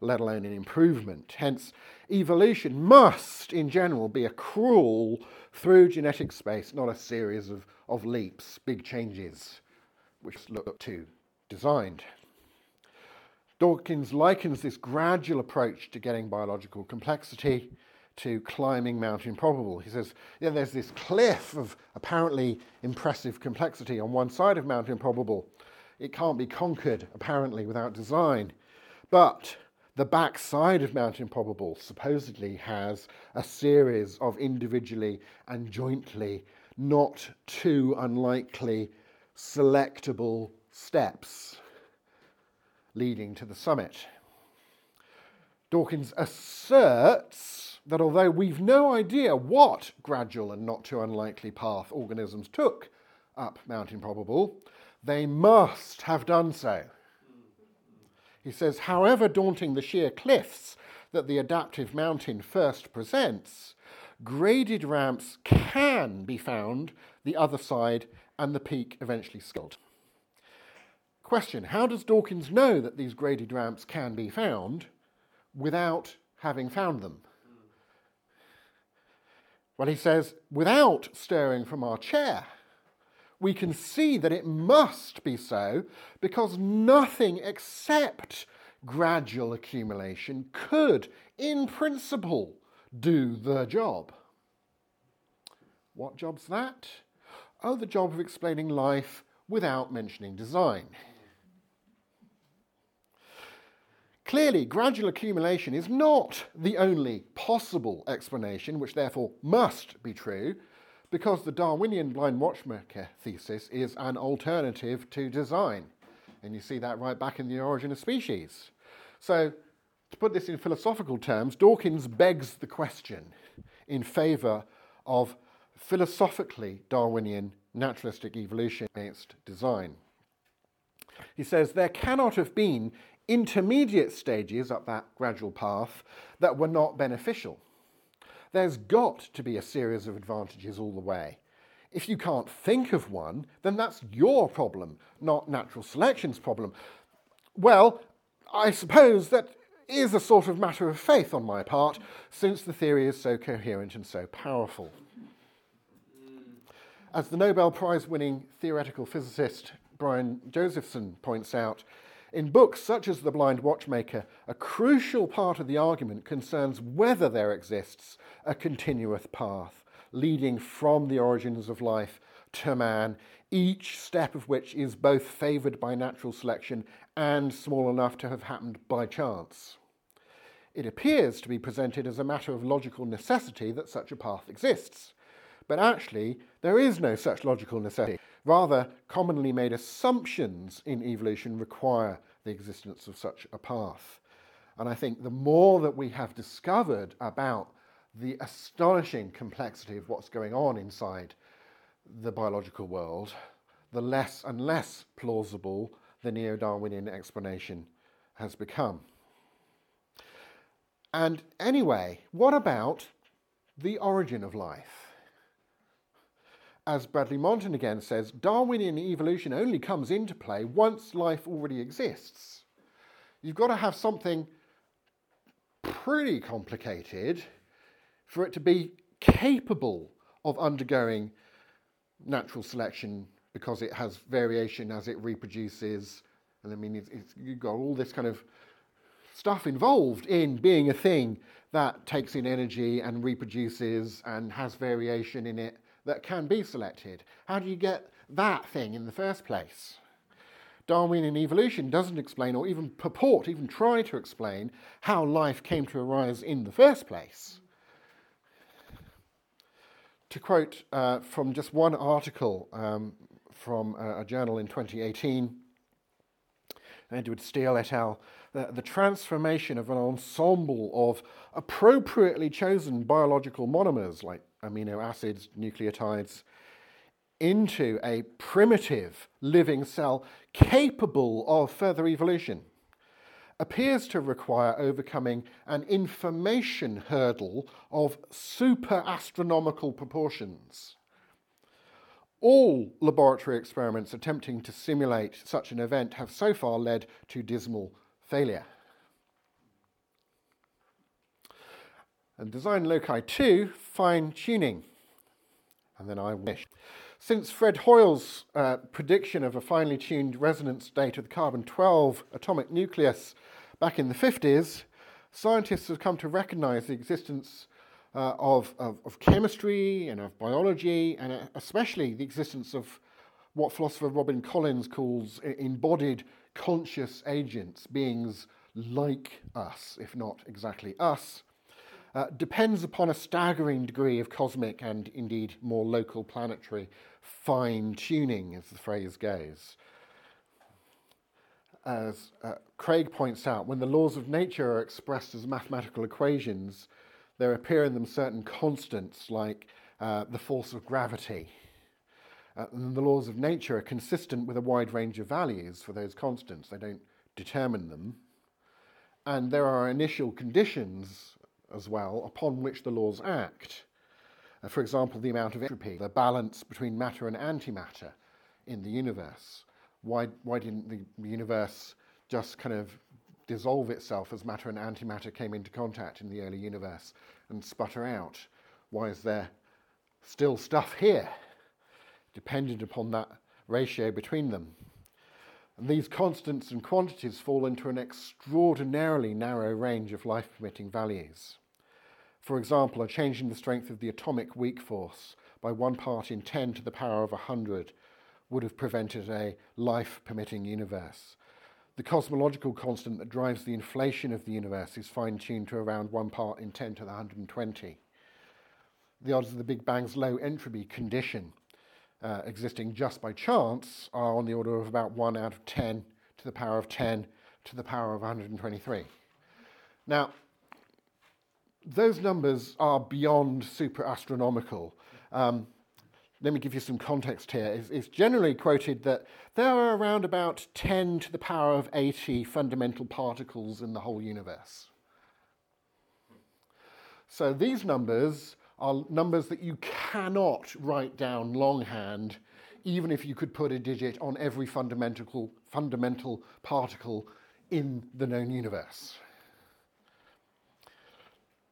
let alone an improvement. Hence, evolution must, in general, be a crawl through genetic space, not a series of leaps, big changes, which look to designed. Dawkins likens this gradual approach to getting biological complexity to climbing Mount Improbable. He says, yeah, there's this cliff of apparently impressive complexity on one side of Mount Improbable. It can't be conquered, apparently, without design. But the back side of Mount Improbable supposedly has a series of individually and jointly not too unlikely selectable steps leading to the summit. Dawkins asserts that although we've no idea what gradual and not too unlikely path organisms took up Mount Improbable, they must have done so. He says, however daunting the sheer cliffs that the adaptive mountain first presents, graded ramps can be found the other side and the peak eventually scaled. Question, how does Dawkins know that these graded ramps can be found without having found them? Well, he says, without stirring from our chair, we can see that it must be so because nothing except gradual accumulation could, in principle, do the job. What job's that? Oh, the job of explaining life without mentioning design. Clearly, gradual accumulation is not the only possible explanation, which therefore must be true, because the Darwinian blind watchmaker thesis is an alternative to design. And you see that right back in The Origin of Species. So, to put this in philosophical terms, Dawkins begs the question in favour of philosophically Darwinian naturalistic evolution against design. He says, there cannot have been intermediate stages up that gradual path that were not beneficial. There's got to be a series of advantages all the way. If you can't think of one, then that's your problem, not natural selection's problem. Well, I suppose that is a sort of matter of faith on my part, since the theory is so coherent and so powerful. As the Nobel Prize-winning theoretical physicist Brian Josephson points out, in books such as The Blind Watchmaker, a crucial part of the argument concerns whether there exists a continuous path leading from the origins of life to man, each step of which is both favoured by natural selection and small enough to have happened by chance. It appears to be presented as a matter of logical necessity that such a path exists, but actually there is no such logical necessity. Rather, commonly made assumptions in evolution require the existence of such a path. And I think the more that we have discovered about the astonishing complexity of what's going on inside the biological world, the less and less plausible the neo-Darwinian explanation has become. And anyway, what about the origin of life? As Bradley Monton again says, Darwinian evolution only comes into play once life already exists. You've got to have something pretty complicated for it to be capable of undergoing natural selection because it has variation as it reproduces. And I mean, you've got all this kind of stuff involved in being a thing that takes in energy and reproduces and has variation in it that can be selected. How do you get that thing in the first place? Darwinian evolution doesn't explain or even purport, even try to explain how life came to arise in the first place. To quote from just one article from a journal in 2018, Edward Steele et al., the transformation of an ensemble of appropriately chosen biological monomers like amino acids, nucleotides, into a primitive living cell capable of further evolution. appears to require overcoming an information hurdle of super-astronomical proportions. All laboratory experiments attempting to simulate such an event have so far led to dismal failure. And design loci 2, fine-tuning. And then I wish. Since Fred Hoyle's prediction of a finely tuned resonance state of the carbon-12 atomic nucleus back in the 50s, scientists have come to recognize the existence of chemistry and of biology, and especially the existence of what philosopher Robin Collins calls embodied conscious agents, beings like us, if not exactly us, depends upon a staggering degree of cosmic and indeed more local planetary fine-tuning, as the phrase goes. As Craig points out, when the laws of nature are expressed as mathematical equations, there appear in them certain constants like the force of gravity. And the laws of nature are consistent with a wide range of values for those constants. They don't determine them. And there are initial conditions as well upon which the laws act. For example, the amount of entropy, the balance between matter and antimatter in the universe. Why didn't the universe just kind of dissolve itself as matter and antimatter came into contact in the early universe and sputter out? Why is there still stuff here, dependent upon that ratio between them? And these constants and quantities fall into an extraordinarily narrow range of life-permitting values. For example, a change in the strength of the atomic weak force by 1 part in 10 to the power of 100 would have prevented a life-permitting universe. The cosmological constant that drives the inflation of the universe is fine-tuned to around 1 part in 10 to the 120. The odds of the Big Bang's low entropy condition existing just by chance are on the order of about 1 out of 10 to the power of 10 to the power of 123. Now, those numbers are beyond super-astronomical. Let me give you some context here. It's generally quoted that there are around about 10 to the power of 80 fundamental particles in the whole universe. So these numbers are numbers that you cannot write down longhand, even if you could put a digit on every fundamental particle in the known universe.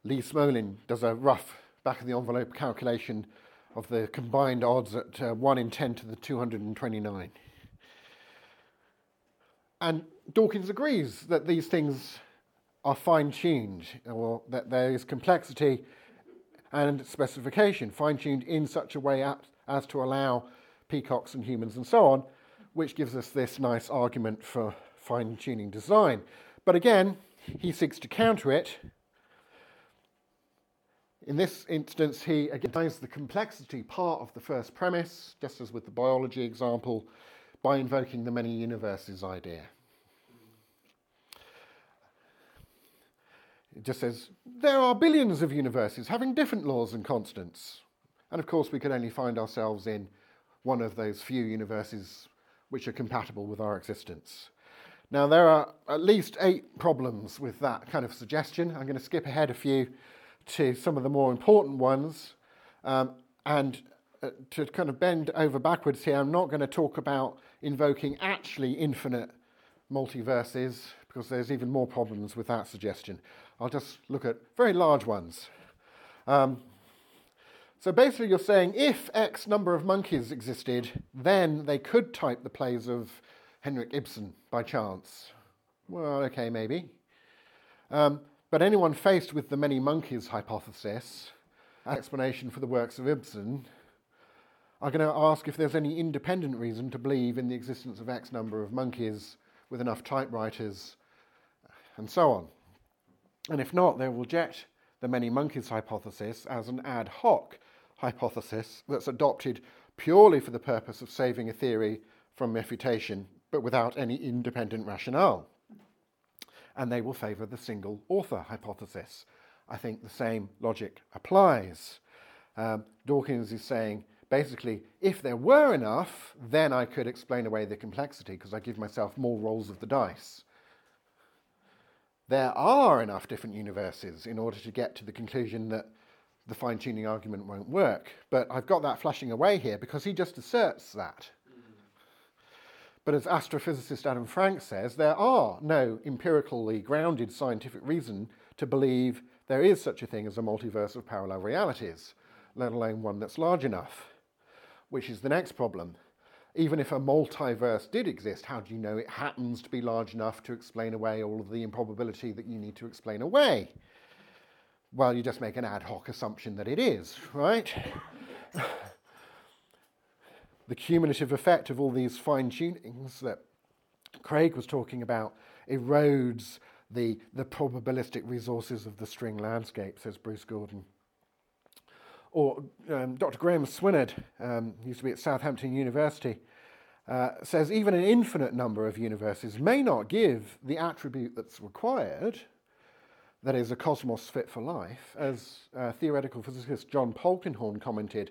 Lee Smolin does a rough back-of-the-envelope calculation of the combined odds at 1 in 10 to the 229. And Dawkins agrees that these things are fine-tuned, or that there is complexity and specification, fine-tuned in such a way as to allow peacocks and humans and so on, which gives us this nice argument for fine-tuning design. But again, he seeks to counter it. In this instance, he denies the complexity part of the first premise, just as with the biology example, by invoking the many universes idea. It just says, there are billions of universes having different laws and constants. And of course, we could only find ourselves in one of those few universes which are compatible with our existence. Now, there are at least 8 problems with that kind of suggestion. I'm going to skip ahead a few to some of the more important ones, and to kind of bend over backwards here, I'm not going to talk about invoking actually infinite multiverses, because there's even more problems with that suggestion. I'll just look at very large ones. So basically you're saying if X number of monkeys existed, then they could type the plays of Henrik Ibsen by chance. Well, okay, maybe. But anyone faced with the many monkeys hypothesis, an explanation for the works of Ibsen, are going to ask if there's any independent reason to believe in the existence of X number of monkeys with enough typewriters, and so on. And if not, they'll reject the many monkeys hypothesis as an ad hoc hypothesis that's adopted purely for the purpose of saving a theory from refutation, but without any independent rationale. And they will favour the single author hypothesis. I think the same logic applies. Dawkins is saying, basically, if there were enough, then I could explain away the complexity because I give myself more rolls of the dice. there are enough different universes in order to get to the conclusion that the fine-tuning argument won't work. But I've got that flashing away here because he just asserts that. But as astrophysicist Adam Frank says, there are no empirically grounded scientific reason to believe there is such a thing as a multiverse of parallel realities, let alone one that's large enough, which is the next problem. Even if a multiverse did exist, how do you know it happens to be large enough to explain away all of the improbability that you need to explain away? Well, you just make an ad hoc assumption that it is, right? The cumulative effect of all these fine-tunings that Craig was talking about erodes the probabilistic resources of the string landscape, says Bruce Gordon. Or Dr. Graham Swinnard, used to be at Southampton University, says even an infinite number of universes may not give the attribute that's required, that is, a cosmos fit for life. As theoretical physicist John Polkinghorne commented,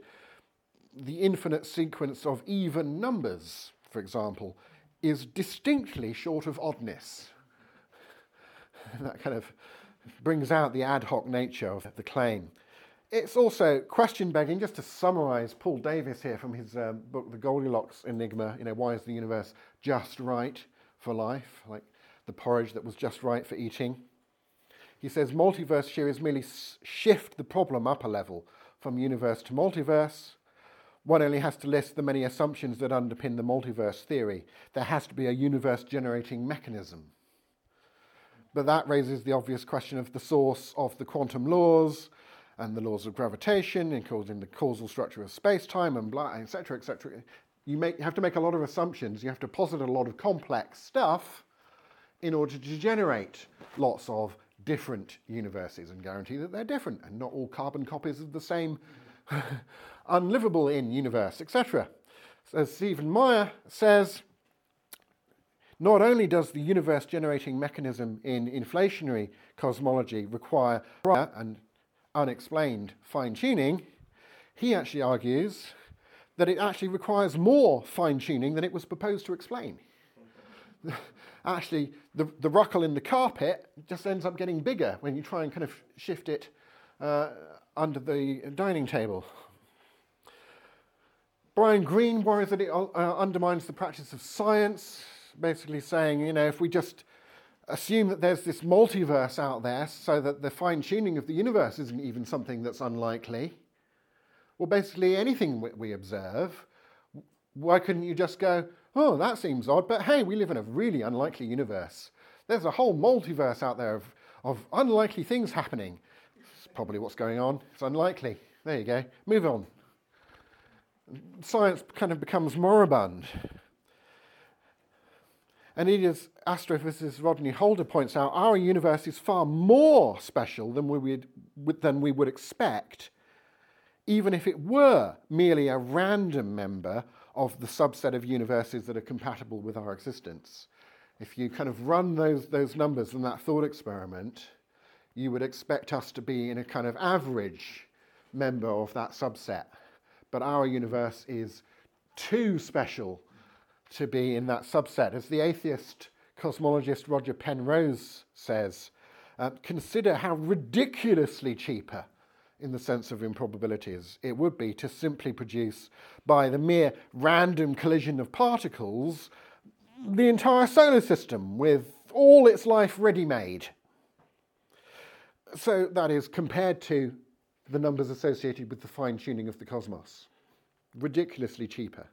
the infinite sequence of even numbers, for example, is distinctly short of oddness. That kind of brings out the ad hoc nature of the claim. It's also question begging. Just to summarise, Paul Davies here from his book, The Goldilocks Enigma, you know, why is the universe just right for life, like the porridge that was just right for eating? He says multiverse theories merely shift the problem up a level from universe to multiverse. One only has to list the many assumptions that underpin the multiverse theory. There has to be a universe-generating mechanism. But that raises the obvious question of the source of the quantum laws and the laws of gravitation, including the causal structure of space-time and blah, et cetera, et cetera. You have to make a lot of assumptions. You have to posit a lot of complex stuff in order to generate lots of different universes and guarantee that they're different and not all carbon copies of the same unlivable in universe, etc. As Stephen Meyer says, not only does the universe-generating mechanism in inflationary cosmology require and unexplained fine-tuning, he actually argues that it actually requires more fine-tuning than it was proposed to explain. Actually, the ruckle in the carpet just ends up getting bigger when you try and kind of shift it under the dining table. Brian Greene worries that it undermines the practice of science, basically saying, you know, if we just assume that there's this multiverse out there so that the fine-tuning of the universe isn't even something that's unlikely, well, basically anything we observe, why couldn't you just go, oh, that seems odd, but hey, we live in a really unlikely universe. There's a whole multiverse out there of unlikely things happening. It's probably what's going on. It's unlikely. There you go. Move on. Science kind of becomes moribund. And as astrophysicist Rodney Holder points out, our universe is far more special than we would expect, even if it were merely a random member of the subset of universes that are compatible with our existence. If you kind of run those numbers in that thought experiment, you would expect us to be in a kind of average member of that subset. But our universe is too special to be in that subset. As the atheist cosmologist Roger Penrose says, consider how ridiculously cheaper, in the sense of improbabilities, it would be to simply produce, by the mere random collision of particles, the entire solar system with all its life ready-made. So that is compared to the numbers associated with the fine-tuning of the cosmos. Ridiculously cheaper.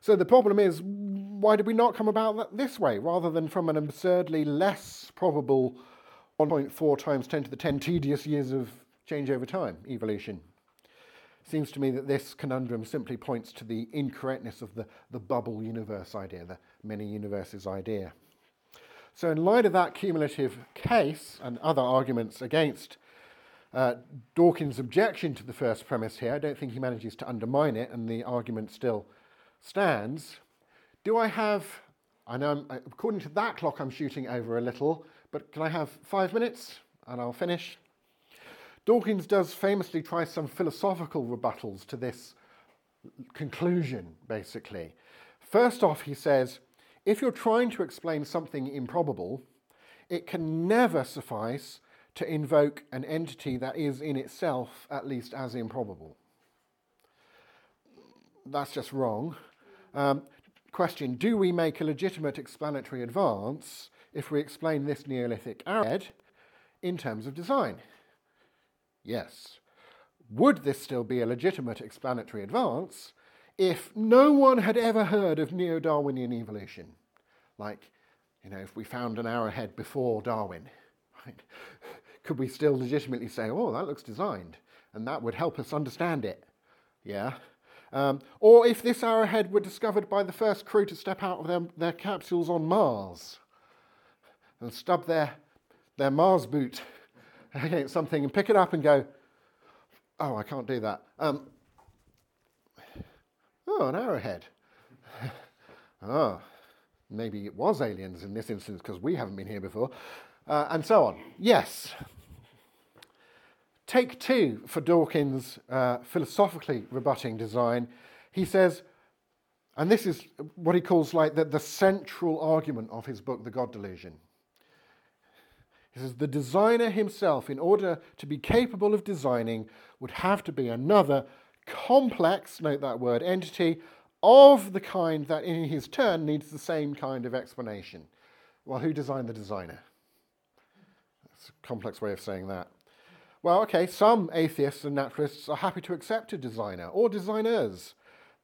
So the problem is, why did we not come about that this way, rather than from an absurdly less probable 1.4 times 10 to the 10 tedious years of change over time evolution? Seems to me that this conundrum simply points to the incorrectness of the bubble universe idea, the many universes idea. So in light of that cumulative case and other arguments against Dawkins' objection to the first premise here, I don't think he manages to undermine it, and the argument still stands. Do I have, I know according to that clock I'm shooting over a little, but can I have 5 minutes and I'll finish? Dawkins does famously try some philosophical rebuttals to this conclusion, basically. First off, he says, if you're trying to explain something improbable, it can never suffice to invoke an entity that is in itself at least as improbable. That's just wrong. Question, do we make a legitimate explanatory advance if we explain this Neolithic arrowhead in terms of design? Yes. Would this still be a legitimate explanatory advance if no one had ever heard of neo-Darwinian evolution? Like, you know, if we found an arrowhead before Darwin, right? Could we still legitimately say, oh, that looks designed, and that would help us understand it? Yeah. Or if this arrowhead were discovered by the first crew to step out of their capsules on Mars and stub their Mars boot against something and pick it up and go, oh, I can't do that. Oh, an arrowhead. Oh, maybe it was aliens in this instance because we haven't been here before. And so on. Yes. Take two for Dawkins philosophically rebutting design. He says, and this is what he calls like the central argument of his book, The God Delusion. He says, the designer himself, in order to be capable of designing, would have to be another complex, note that word, entity of the kind that in his turn needs the same kind of explanation. Well, who designed the designer? That's a complex way of saying that. Well, okay, some atheists and naturalists are happy to accept a designer or designers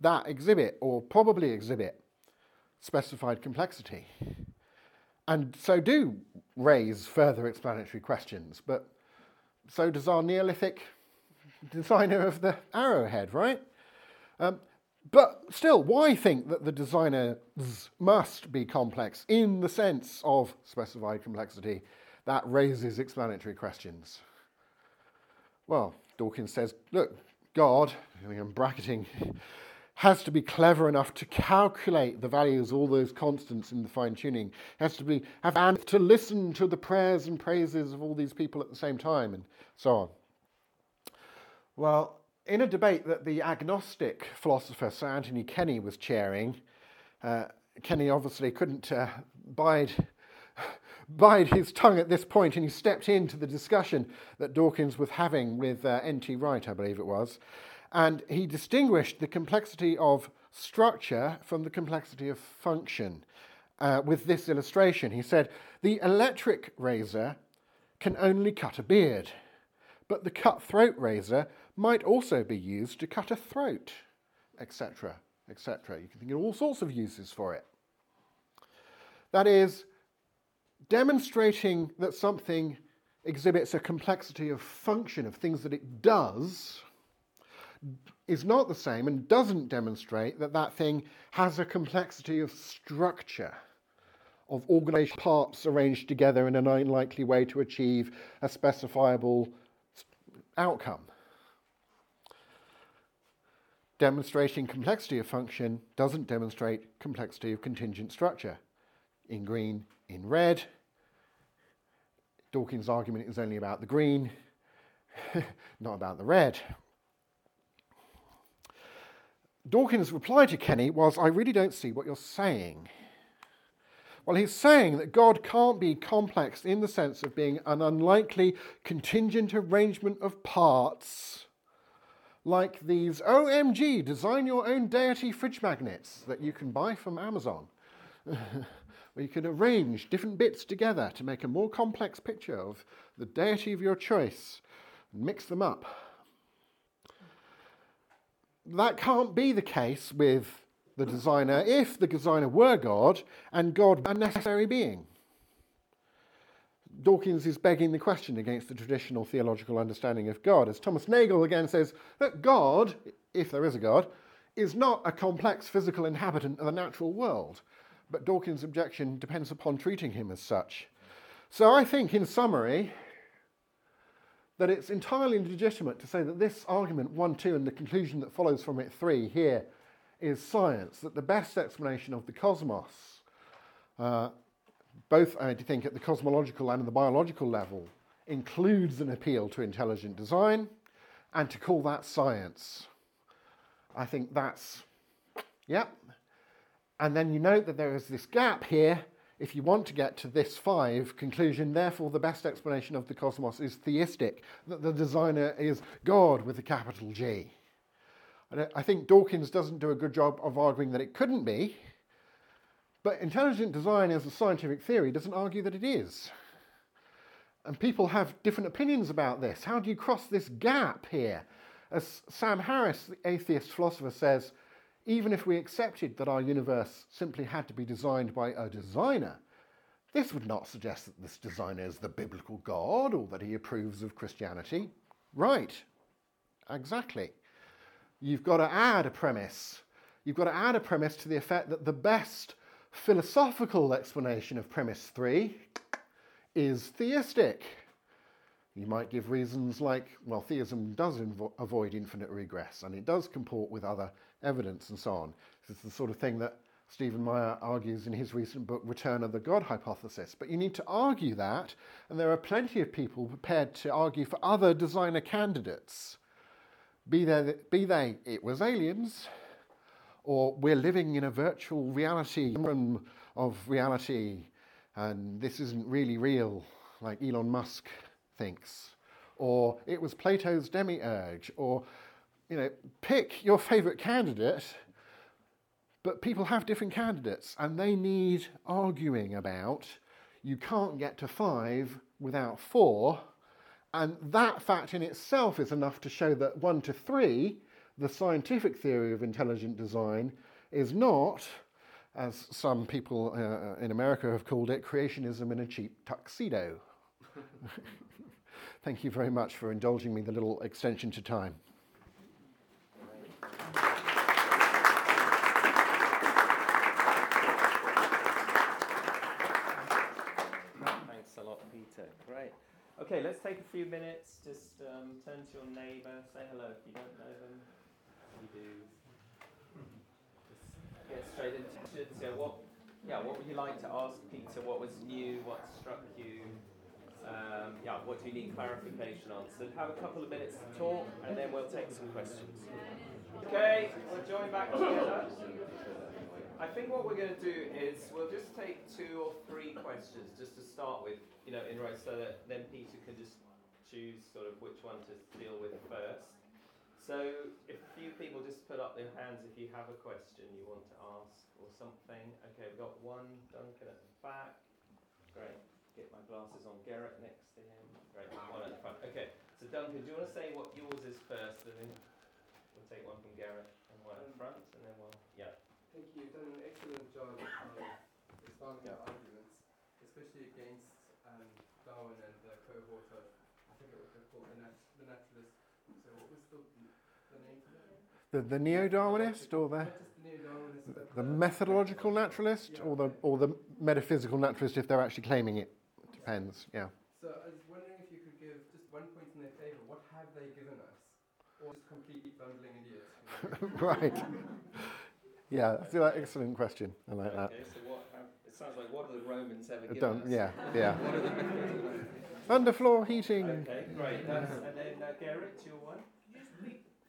that exhibit or probably exhibit specified complexity, and so do raise further explanatory questions, but so does our Neolithic designer of the arrowhead, right? But still, why think that the designers must be complex in the sense of specified complexity that raises explanatory questions? Well, Dawkins says, look, God, I'm bracketing, has to be clever enough to calculate the values, all those constants in the fine-tuning, has to be, and to listen to the prayers and praises of all these people at the same time, and so on. Well, in a debate that the agnostic philosopher Sir Anthony Kenny was chairing, Kenny obviously couldn't bide his tongue at this point, and he stepped into the discussion that Dawkins was having with N.T. Wright, I believe it was, and he distinguished the complexity of structure from the complexity of function with this illustration. He said, the electric razor can only cut a beard, but the cutthroat razor might also be used to cut a throat, etc., etc. You can think of all sorts of uses for it. That is, demonstrating that something exhibits a complexity of function, of things that it does, is not the same and doesn't demonstrate that that thing has a complexity of structure, of organized parts arranged together in an unlikely way to achieve a specifiable outcome. Demonstrating complexity of function doesn't demonstrate complexity of contingent structure. In green, in red. Dawkins' argument is only about the green, not about the red. Dawkins' reply to Kenny was, I really don't see what you're saying. Well, he's saying that God can't be complex in the sense of being an unlikely contingent arrangement of parts like these OMG design your own deity fridge magnets that you can buy from Amazon, where you can arrange different bits together to make a more complex picture of the deity of your choice and mix them up. That can't be the case with the designer, if the designer were God, and God a necessary being. Dawkins is begging the question against the traditional theological understanding of God, as Thomas Nagel again says that God, if there is a God, is not a complex physical inhabitant of the natural world, but Dawkins' objection depends upon treating him as such. So I think, in summary, that it's entirely legitimate to say that this argument 1, 2, and the conclusion that follows from it 3 here is science, that the best explanation of the cosmos, both, I think, at the cosmological and the biological level, includes an appeal to intelligent design, and to call that science. I think that's, yep. And then you note that there is this gap here if you want to get to this five conclusion, therefore the best explanation of the cosmos is theistic, that the designer is God with a capital G. And I think Dawkins doesn't do a good job of arguing that it couldn't be, but intelligent design as a scientific theory doesn't argue that it is. And people have different opinions about this. How do you cross this gap here? As Sam Harris, the atheist philosopher, says, even if we accepted that our universe simply had to be designed by a designer, this would not suggest that this designer is the biblical God or that he approves of Christianity. Right, exactly. You've got to add a premise. You've got to add a premise to the effect that the best philosophical explanation of premise three is theistic. You might give reasons like, well, theism does avoid infinite regress and it does comport with other evidence and so on. This is the sort of thing that Stephen Meyer argues in his recent book, Return of the God Hypothesis. But you need to argue that, and there are plenty of people prepared to argue for other designer candidates. Be they it was aliens, or we're living in a virtual reality of reality, and this isn't really real, like Elon Musk thinks, or it was Plato's demiurge, or, you know, pick your favourite candidate, but people have different candidates, and they need arguing about. You can't get to five without four, and that fact in itself is enough to show that 1 to 3, the scientific theory of intelligent design, is not, as some people in America have called it, creationism in a cheap tuxedo. Thank you very much for indulging me the little extension to time. Thanks a lot, Peter. Great. Okay, let's take a few minutes. Just turn to your neighbour, say hello if you don't know them. You do. Just get straight into it. So what would you like to ask Peter? What was new? What struck you? What do you need clarification on? So have a couple of minutes to talk, and then we'll take some questions. Okay, we'll join back together. I think what we're going to do is we'll just take 2 or 3 questions just to start with, you know, in rows, so that then Peter can just choose sort of which one to deal with first. So if a few people just put up their hands if you have a question you want to ask or something. Okay, we've got one, Duncan at the back. Great. Get my glasses on. Garrett next to him. Great, one at the front. Okay, so Duncan, do you want to say what yours is first, and then we'll take one from Garrett and one at the front, and then one. Yeah. Thank you. You've done an excellent job of expanding your arguments, especially against Darwin and the cohort of, I think it was called the naturalist. So what was the name for that? The neo-Darwinist, or the methodological naturalist, yeah, or the metaphysical naturalist, if they're actually claiming it. Depends, yeah. So I was wondering if you could give just one point in their favour. What have they given us? Or just completely bungling idiots? Right. Yeah, that's an excellent question. I like that. Okay, so what have, it sounds like, what have the Romans ever given us? Yeah. What are the underfloor heating. Okay, great. That's, and then, Garrett, your one? Just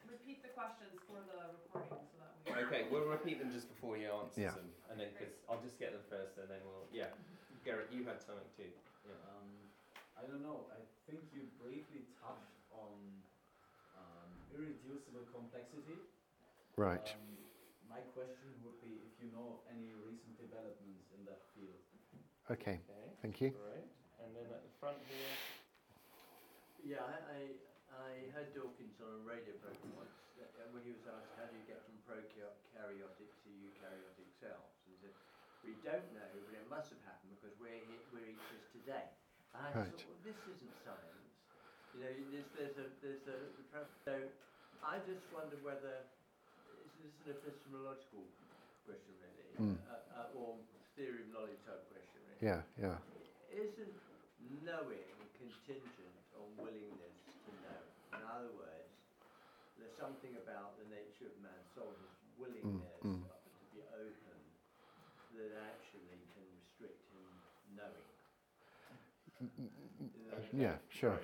repeat the questions for the recording. So that okay, we'll repeat them just before he answers them. And then, because I'll just get them first, and then we'll, yeah. Garrett, you had something too. Yeah. I don't know. I think you briefly touched on irreducible complexity. Right. My question would be if you know any recent developments in that field. Okay. Thank you. All right. And then at the front here. Yeah, I heard Dawkins on a radio program once when he was asked, how do you get from prokaryotic to eukaryotic cells? And he said, we don't know, but it must have happened because we're eaters today. And I thought, well, this isn't science. You know, so I just wonder whether this is an epistemological question, really, or theory of knowledge type question, really. Yeah. Isn't knowing contingent on willingness to know? In other words, there's something about the nature of man's soul, his willingness to be open, that actually can restrict him knowing. Yeah, sure.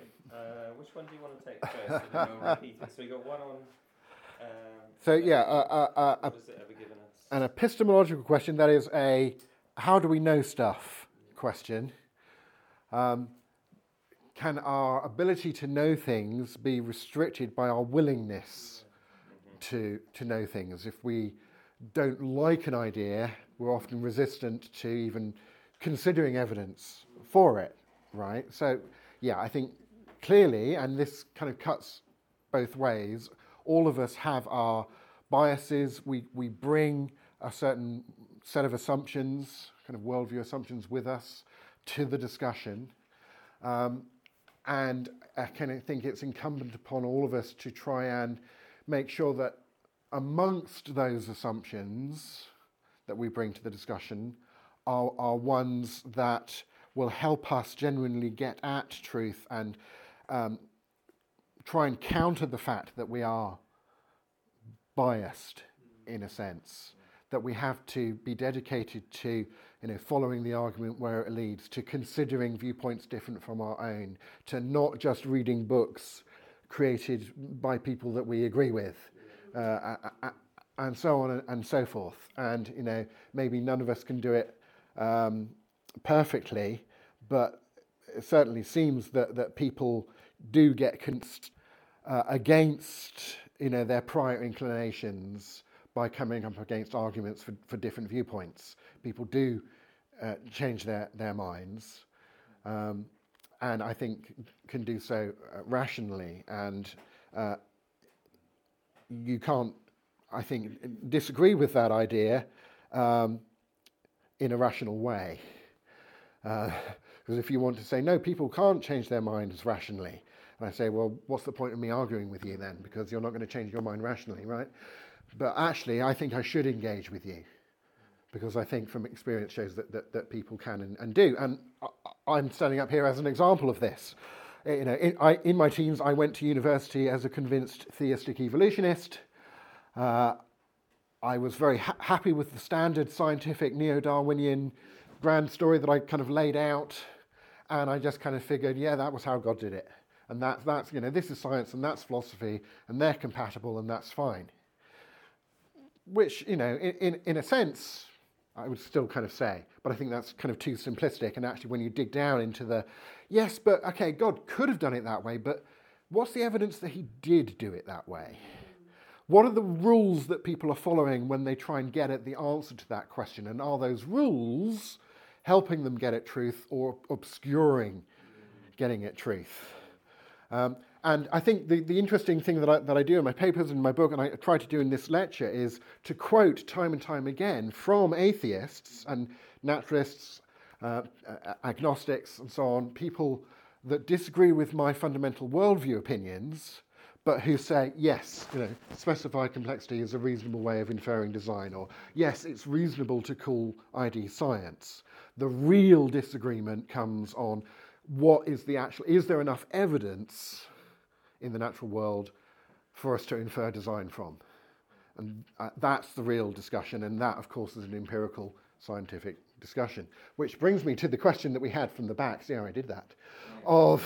Which one do you want to take first? And then we'll repeat it. So we got one on. What was it ever given us? An epistemological question, that is a how do we know stuff question. Can our ability to know things be restricted by our willingness to know things? If we don't like an idea, we're often resistant to even considering evidence for it, right? So, yeah, I think clearly, and this kind of cuts both ways, all of us have our biases. We bring a certain set of assumptions, kind of worldview assumptions with us to the discussion. And I kind of think it's incumbent upon all of us to try and make sure that amongst those assumptions that we bring to the discussion are ones that will help us genuinely get at truth and try and counter the fact that we are biased, in a sense, that we have to be dedicated to, following the argument where it leads, to considering viewpoints different from our own, to not just reading books created by people that we agree with, and so on and so forth. And, maybe none of us can do it perfectly, but it certainly seems that people do get against, their prior inclinations by coming up against arguments for different viewpoints. People do change their minds, and I think can do so rationally. And you can't, I think, disagree with that idea in a rational way. Because if you want to say, no, people can't change their minds rationally, and I say, well, what's the point of me arguing with you then? Because you're not going to change your mind rationally, right? But actually, I think I should engage with you, because I think from experience shows that people can and do. And I'm standing up here as an example of this. In my teens, I went to university as a convinced theistic evolutionist. I was very happy with the standard scientific neo-Darwinian grand story that I kind of laid out, and I just kind of figured, yeah, that was how God did it, and that's this is science and that's philosophy, and they're compatible and that's fine. Which, in a sense, I would still kind of say, but I think that's kind of too simplistic. And actually, when you dig down into the, yes, but okay, God could have done it that way, but what's the evidence that he did do it that way? What are the rules that people are following when they try and get at the answer to that question? And are those rules helping them get at truth or obscuring getting at truth? And I think the interesting thing that I do in my papers and my book, and I try to do in this lecture, is to quote time and time again from atheists and naturalists, agnostics and so on, people that disagree with my fundamental worldview opinions, but who say, yes, specified complexity is a reasonable way of inferring design, or yes, it's reasonable to call ID science. The real disagreement comes on what is the actual, is there enough evidence in the natural world for us to infer design from? And that's the real discussion, and that, of course, is an empirical scientific discussion. Which brings me to the question that we had from the back, see how I did that, are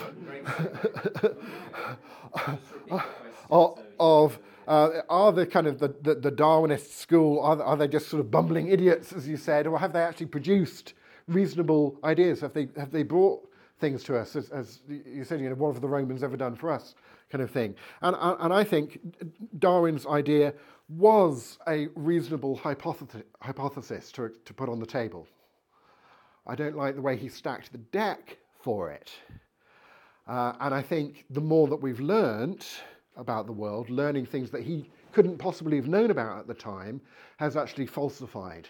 the kind of the Darwinist school, are they just sort of bumbling idiots, as you said, or have they actually produced reasonable ideas? Have they brought things to us, as you said, what have the Romans ever done for us, kind of thing. And I think Darwin's idea was a reasonable hypothesis to put on the table. I don't like the way he stacked the deck for it. And I think the more that we've learnt about the world, learning things that he couldn't possibly have known about at the time, has actually falsified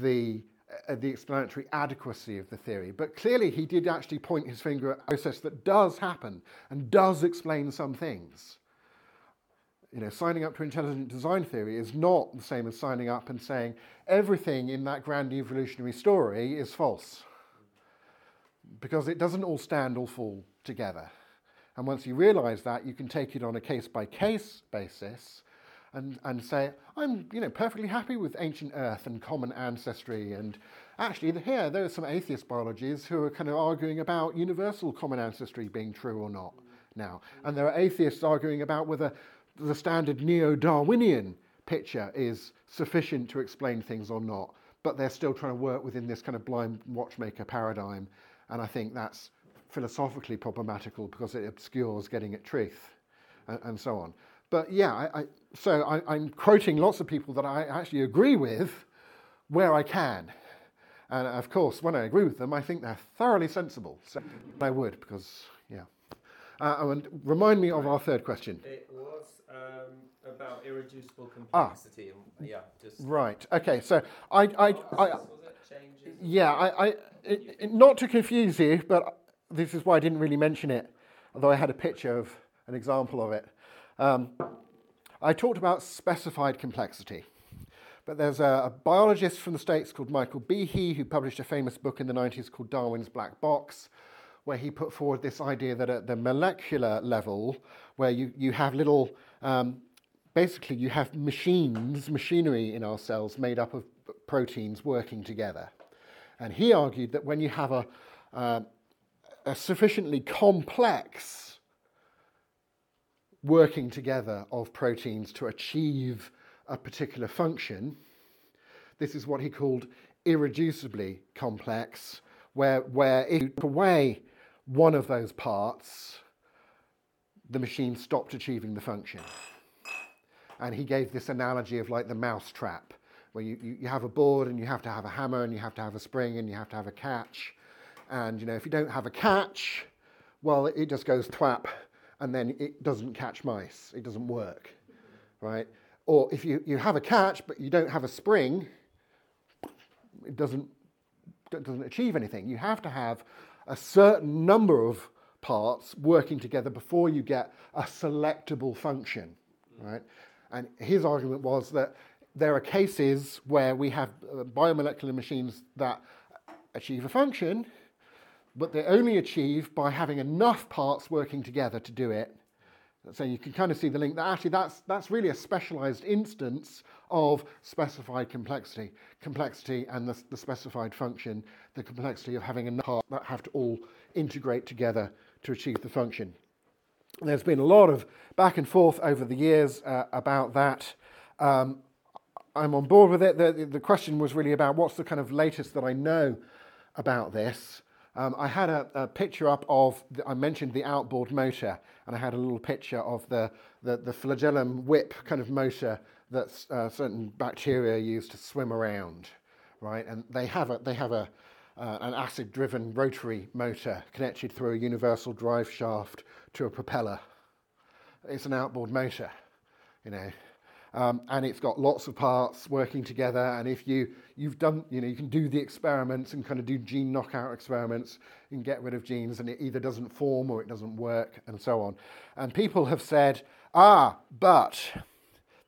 the explanatory adequacy of the theory. But clearly he did actually point his finger at a process that does happen and does explain some things. Signing up to intelligent design theory is not the same as signing up and saying everything in that grand evolutionary story is false, because it doesn't all stand or fall together. And once you realise that, you can take it on a case-by-case basis and say, I'm perfectly happy with ancient Earth and common ancestry, and actually here there are some atheist biologists who are kind of arguing about universal common ancestry being true or not now, and there are atheists arguing about whether the standard neo-Darwinian picture is sufficient to explain things or not, but they're still trying to work within this kind of blind watchmaker paradigm. And I think that's philosophically problematical because it obscures getting at truth and so on. But yeah, I'm quoting lots of people that I actually agree with where I can. And of course, when I agree with them, I think they're thoroughly sensible. So I would, because, yeah. And remind me of our third question. It was about irreducible complexity. Right. Okay. So not to confuse you, but this is why I didn't really mention it, although I had a picture of an example of it. I talked about specified complexity, but there's a biologist from the States called Michael Behe who published a famous book in the 90s called Darwin's Black Box, where he put forward this idea that at the molecular level, where you have little, basically you have machinery in our cells made up of proteins working together. And he argued that when you have a sufficiently complex working together of proteins to achieve a particular function, this is what he called irreducibly complex, where if you took away one of those parts, the machine stopped achieving the function. And he gave this analogy of like the mouse trap, where you have a board and you have to have a hammer and you have to have a spring and you have to have a catch. And you know, if you don't have a catch, well, it just goes thwap and then it doesn't catch mice. It doesn't work, right? Or if you have a catch but you don't have a spring, it doesn't achieve anything. You have to have a certain number of parts working together before you get a selectable function, right? And his argument was that there are cases where we have biomolecular machines that achieve a function, but they're only achieved by having enough parts working together to do it. So you can kind of see the link that actually that's really a specialized instance of specified complexity and the specified function, the complexity of having enough parts that have to all integrate together to achieve the function. There's been a lot of back and forth over the years about that. I'm on board with it. The question was really about what's the kind of latest that I know about this. I had a picture up of, I mentioned the outboard motor, and I had a little picture of the flagellum whip kind of motor that certain bacteria use to swim around, right? And they have an acid-driven rotary motor connected through a universal drive shaft to a propeller. It's an outboard motor, you know, and it's got lots of parts working together. And if you've done, you know, you can do the experiments and kind of do gene knockout experiments and get rid of genes, and it either doesn't form or it doesn't work, and so on. And people have said, but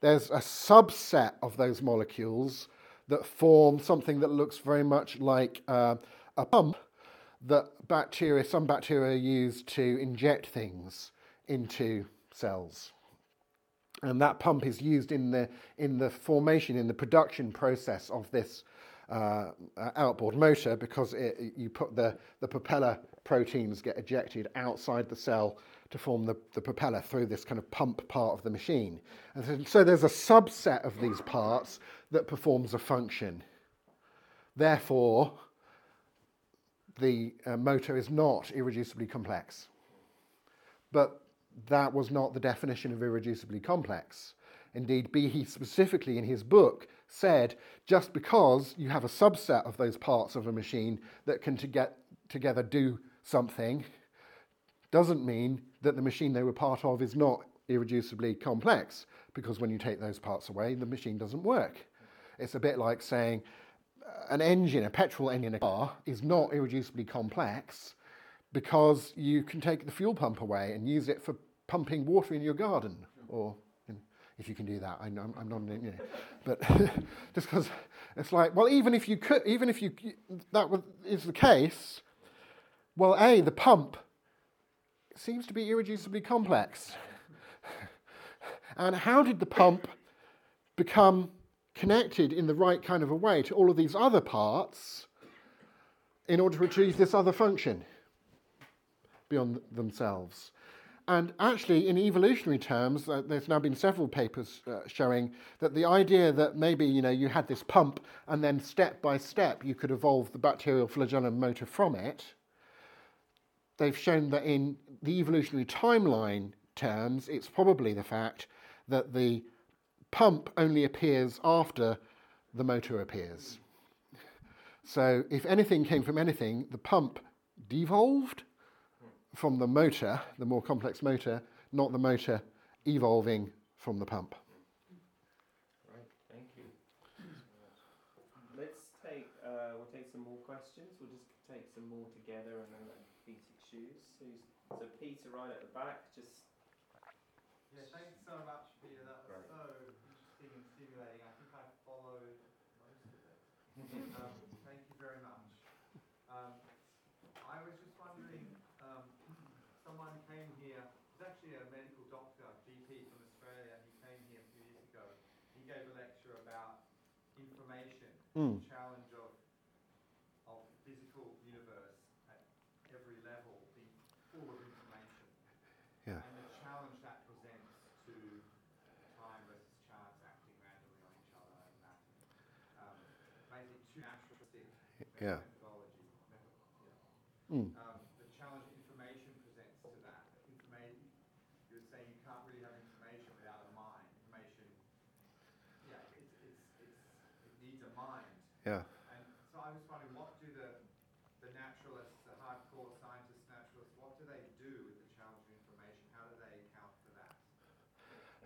there's a subset of those molecules that form something that looks very much like a pump that some bacteria use to inject things into cells. And that pump is used in the formation, in the production process of this outboard motor, because you put the propeller proteins get ejected outside the cell to form the propeller through this kind of pump part of the machine. And so there's a subset of these parts that performs a function. Therefore, the motor is not irreducibly complex. But that was not the definition of irreducibly complex. Indeed, Behe specifically in his book said, just because you have a subset of those parts of a machine that can together do something, doesn't mean that the machine they were part of is not irreducibly complex, because when you take those parts away, the machine doesn't work. It's a bit like saying an engine, a petrol engine in a car, is not irreducibly complex because you can take the fuel pump away and use it for pumping water in your garden, or if you can do that. I'm not, you know, but just because it's like, well, even if that is the case, well, A, the pump seems to be irreducibly complex. And how did the pump become connected in the right kind of a way to all of these other parts in order to achieve this other function beyond themselves? And actually, in evolutionary terms, there's now been several papers showing that the idea that maybe, you know, you had this pump and then step by step you could evolve the bacterial flagellum motor from it, they've shown that in the evolutionary timeline terms, it's probably the fact that the pump only appears after the motor appears. So if anything came from anything, the pump devolved from the motor, the more complex motor, not the motor evolving from the pump. Right, thank you. Let's take, we'll take some more questions. We'll just take some more together and then let Peter choose. So Peter right at the back, just... Yeah, thanks so much, Peter. That was so interesting and stimulating. I think I followed most of it. Thank you very much. I was just wondering, someone came here, it was actually a medical doctor, GP from Australia, he came here a few years ago. He gave a lecture about information, the challenge of the physical universe at every level, being full of information. Yeah. And the challenge that presents to time versus chance acting randomly on each other and that. Basically too naturalistic. Yeah. The challenge information presents to that. You're saying you can't really have information without a mind. Information, it needs a mind. Yeah. And so I was wondering, what do the naturalists, the hardcore scientists, naturalists, what do they do with the challenge of information? How do they account for that?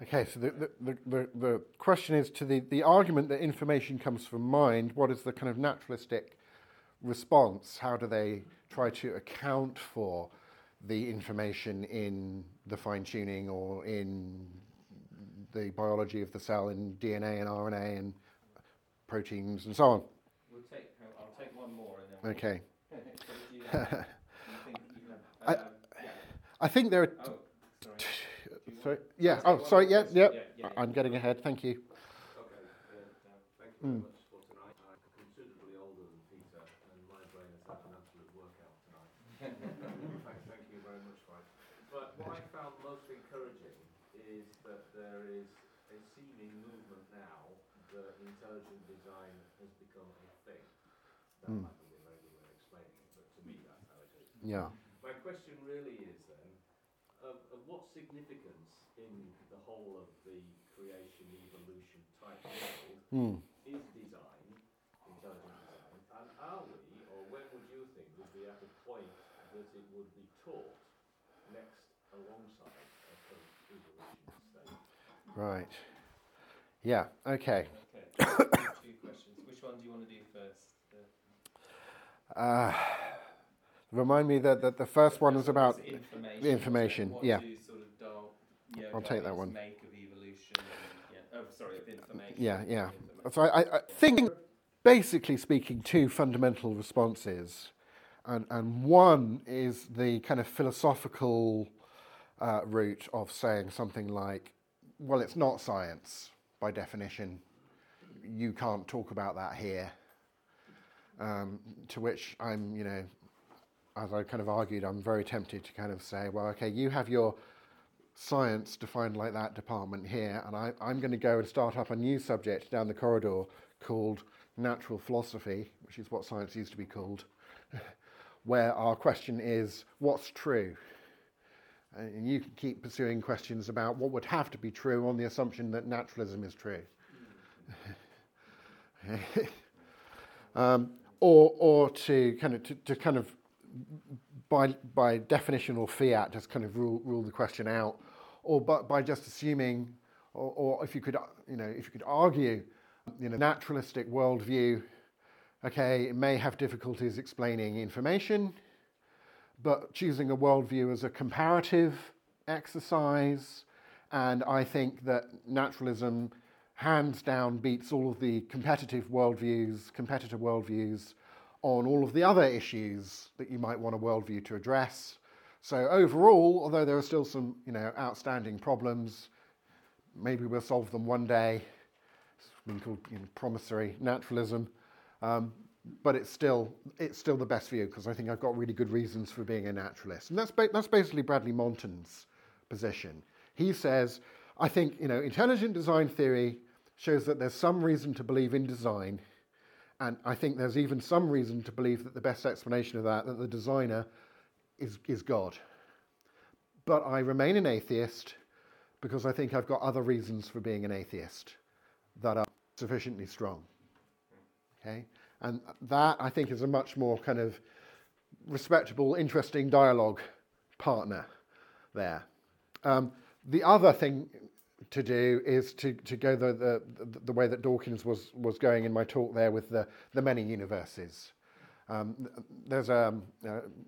Okay, so the question is to the argument that information comes from mind. What is the kind of naturalistic response? How do they try to account for the information in the fine-tuning or in the biology of the cell in DNA and RNA and proteins and so on? I'll take one more. And then okay. I think there are... I'm getting ahead. Thank you. Okay. Thank you very much. Intelligent design has become a thing. That might be a very good way of explaining it, but to me that's how it is. Yeah. My question really is then, of what significance in the whole of the creation, evolution type world is design, intelligent design, and are we, or when would you think, would be at the point that it would be taught next alongside a post-evolution state? Right. Yeah, okay. Two questions. Which one do you want to do first? Remind me that the first one is about information. What do sort of I'll take that one. Make of evolution of information. Yeah. So I think, basically speaking, two fundamental responses. And one is the kind of philosophical route of saying something like, well, it's not science. By definition, you can't talk about that here. To which I'm, as I kind of argued, I'm very tempted to kind of say, well, okay, you have your science defined like that department here, and I'm going to go and start up a new subject down the corridor called natural philosophy, which is what science used to be called, where our question is, what's true? And you can keep pursuing questions about what would have to be true on the assumption that naturalism is true. Or to kind of by definition or fiat just kind of rule the question out, or by just assuming, or if you could argue, naturalistic worldview, okay, it may have difficulties explaining information. But choosing a worldview as a comparative exercise, and I think that naturalism hands down beats all of the competitor worldviews on all of the other issues that you might want a worldview to address. So overall, although there are still some, outstanding problems, maybe we'll solve them one day. It's been called promissory naturalism. But it's still the best view because I think I've got really good reasons for being a naturalist, and that's basically Bradley Monton's position. He says, I think, you know, intelligent design theory shows that there's some reason to believe in design, and I think there's even some reason to believe that the best explanation of that, that the designer is God. But I remain an atheist because I think I've got other reasons for being an atheist that are sufficiently strong. Okay? And that, I think, is a much more kind of respectable, interesting dialogue partner there. The other thing to do is to go the way that Dawkins was going in my talk there with the many universes. There's a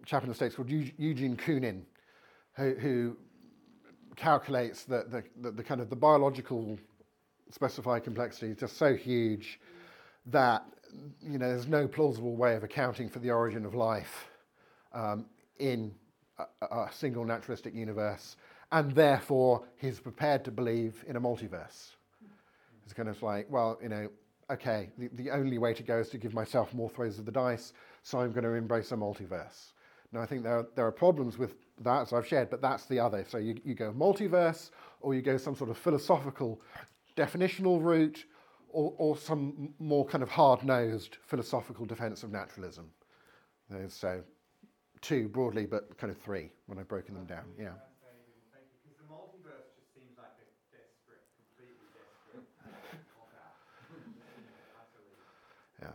chap in the States called Eugene Koonin who calculates that the kind of the biological specified complexity is just so huge that, you know, there's no plausible way of accounting for the origin of life in a single naturalistic universe, and therefore he's prepared to believe in a multiverse. It's kind of like, well, you know, okay, the only way to go is to give myself more throws of the dice, so I'm going to embrace a multiverse. Now, I think there are problems with that, as I've shared, but that's the other. So you go multiverse, or you go some sort of philosophical definitional route, or some more kind of hard-nosed philosophical defense of naturalism. There's two broadly, but kind of three when I've broken them down. Yeah. Because the multiverse just seems like a desperate, completely desperate cop-out. Yeah.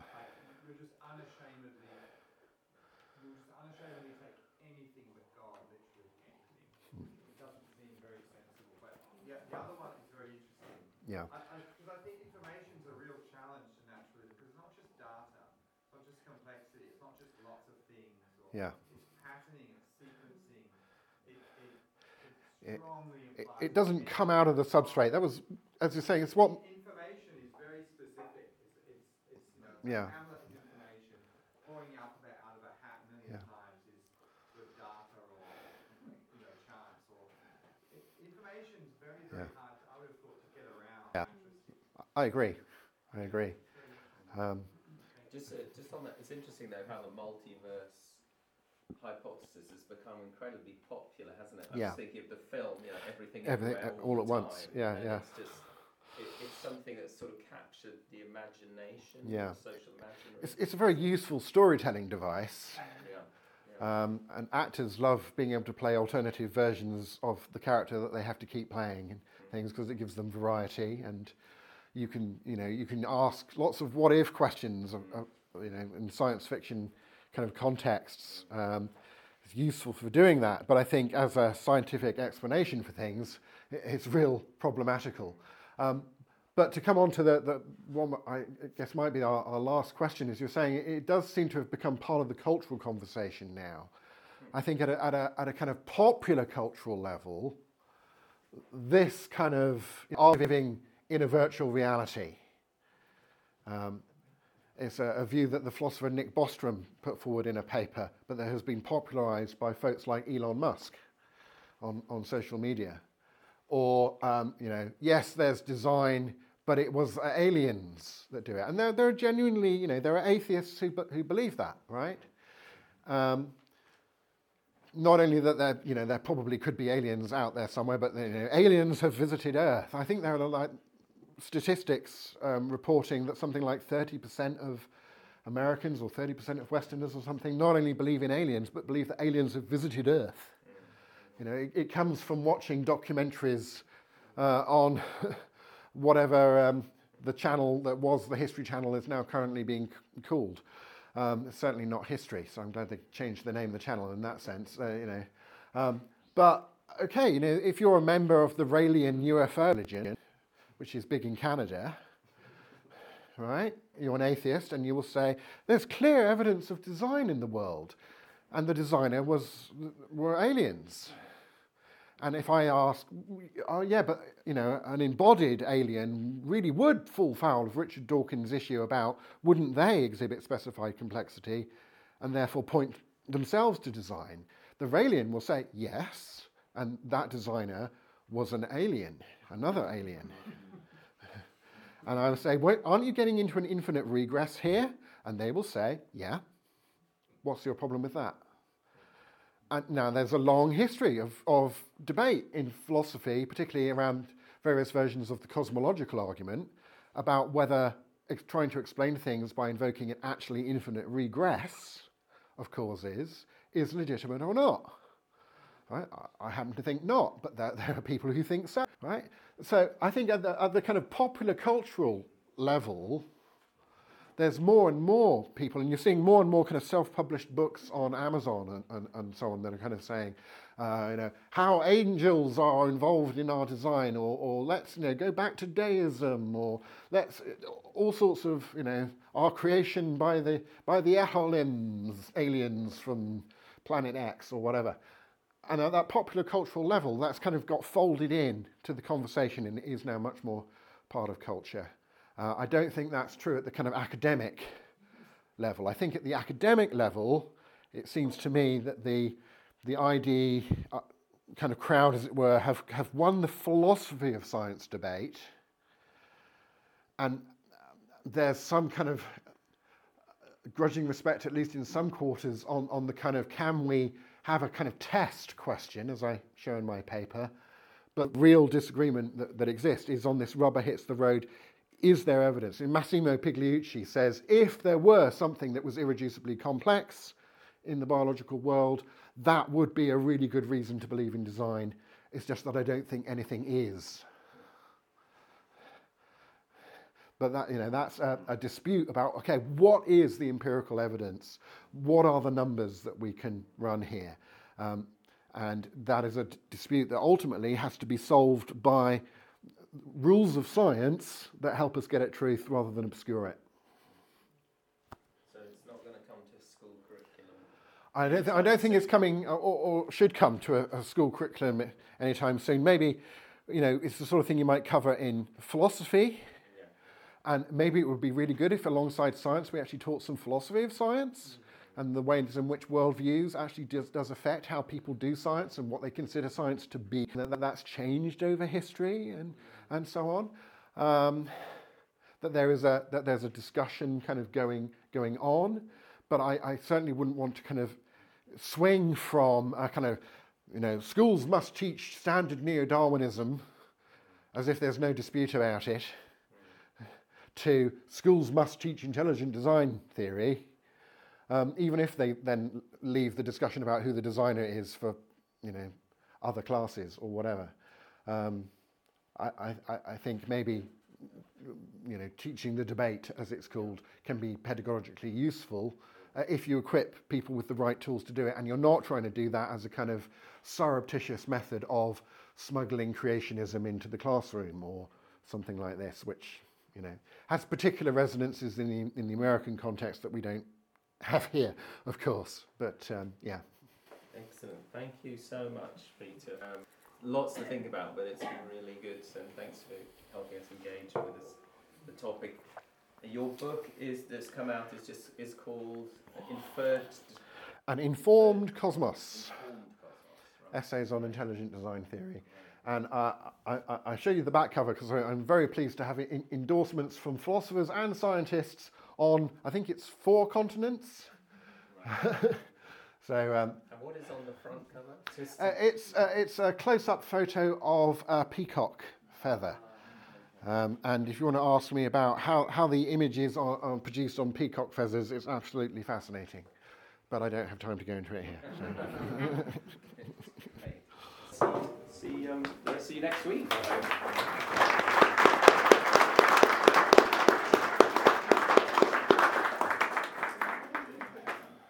You'll just unashamedly take anything but God, literally anything. It doesn't seem very sensible. But yeah, the other one is very interesting. Yeah. Yeah. It doesn't come out of the substrate. That was, as you're saying, it's what information is very specific. It's Hamlet information. Pouring the alphabet out of a hat a million times is with data or chance. Or information is very, very hard. I would have thought to get around. Yeah. I agree. Just on that, it's interesting though how the multiverse hypothesis has become incredibly popular, hasn't it? I was thinking of the film, everything all at once. Yeah. It's just it's something that's sort of captured the imagination, social imagination. It's a very useful storytelling device. Yeah. And actors love being able to play alternative versions of the character that they have to keep playing and things, because it gives them variety, and you can ask lots of what if questions, in science fiction kind of contexts. It's useful for doing that, but I think as a scientific explanation for things, it's real problematical. But to come on to the one I guess might be our last question, as you're saying, it does seem to have become part of the cultural conversation now. I think at a kind of popular cultural level, this kind of arguing in a virtual reality. It's a view that the philosopher Nick Bostrom put forward in a paper, but that has been popularized by folks like Elon Musk on social media. Or, yes, there's design, but it was aliens that do it. And there are genuinely, there are atheists who believe that, right? Not only that there probably could be aliens out there somewhere, but aliens have visited Earth. I think there are statistics reporting that something like 30% of Americans or 30% of Westerners or something not only believe in aliens, but believe that aliens have visited Earth. It comes from watching documentaries on whatever the channel that was the History Channel is now currently being called. It's certainly not history, so I'm glad they changed the name of the channel in that sense. But okay, if you're a member of the Raelian UFO religion, which is big in Canada, right? You're an atheist, and you will say there's clear evidence of design in the world, and the designer were aliens. And if I ask, an embodied alien really would fall foul of Richard Dawkins' issue about wouldn't they exhibit specified complexity and therefore point themselves to design, the Raelian will say yes, and that designer was an alien, another alien. And I will say, wait, aren't you getting into an infinite regress here? And they will say, yeah, what's your problem with that? And now there's a long history of debate in philosophy, particularly around various versions of the cosmological argument, about whether trying to explain things by invoking an actually infinite regress of causes is legitimate or not. Right? I happen to think not, but there are people who think so. Right? So I think at the kind of popular cultural level, there's more and more people, and you're seeing more and more kind of self-published books on Amazon and so on that are kind of saying, how angels are involved in our design, or let's go back to deism, or let's all sorts of our creation by the aliens from planet X or whatever. And at that popular cultural level, that's kind of got folded in to the conversation and is now much more part of culture. I don't think that's true at the kind of academic level. I think at the academic level, it seems to me that the ID kind of crowd, as it were, have won the philosophy of science debate. And there's some kind of grudging respect, at least in some quarters, on the kind of, can we have a kind of test question, as I show in my paper. But real disagreement that exists is on this rubber hits the road. Is there evidence? And Massimo Pigliucci says, if there were something that was irreducibly complex in the biological world, that would be a really good reason to believe in design. It's just that I don't think anything is. But that, that's a dispute about, okay, what is the empirical evidence? What are the numbers that we can run here? And that is a dispute that ultimately has to be solved by rules of science that help us get at truth rather than obscure it. So it's not going to come to a school curriculum? I don't think it's coming or should come to a school curriculum anytime soon. Maybe, it's the sort of thing you might cover in philosophy. Yeah. And maybe it would be really good if alongside science we actually taught some philosophy of science, mm-hmm. and the ways in which worldviews actually does affect how people do science and what they consider science to be. That's changed over history and so on, that there's a discussion kind of going on, but I certainly wouldn't want to kind of swing from a kind of, schools must teach standard neo-Darwinism as if there's no dispute about it, to schools must teach intelligent design theory, even if they then leave the discussion about who the designer is for, other classes or whatever. I think maybe, teaching the debate, as it's called, can be pedagogically useful if you equip people with the right tools to do it, and you're not trying to do that as a kind of surreptitious method of smuggling creationism into the classroom or something like this, which, has particular resonances in the American context that we don't have here, of course, but yeah. Excellent. Thank you so much, Peter. Lots to think about, but it's been really good, so thanks for helping us engage with the topic. Your book is called An Informed Cosmos. Right. Essays on Intelligent Design Theory. And I show you the back cover because I'm very pleased to have endorsements from philosophers and scientists on, I think it's 4 continents. Right. So, and what is on the front cover? It's a close-up photo of a peacock feather. And if you want to ask me about how the images are produced on peacock feathers, it's absolutely fascinating. But I don't have time to go into it here. So. Okay. See you next week.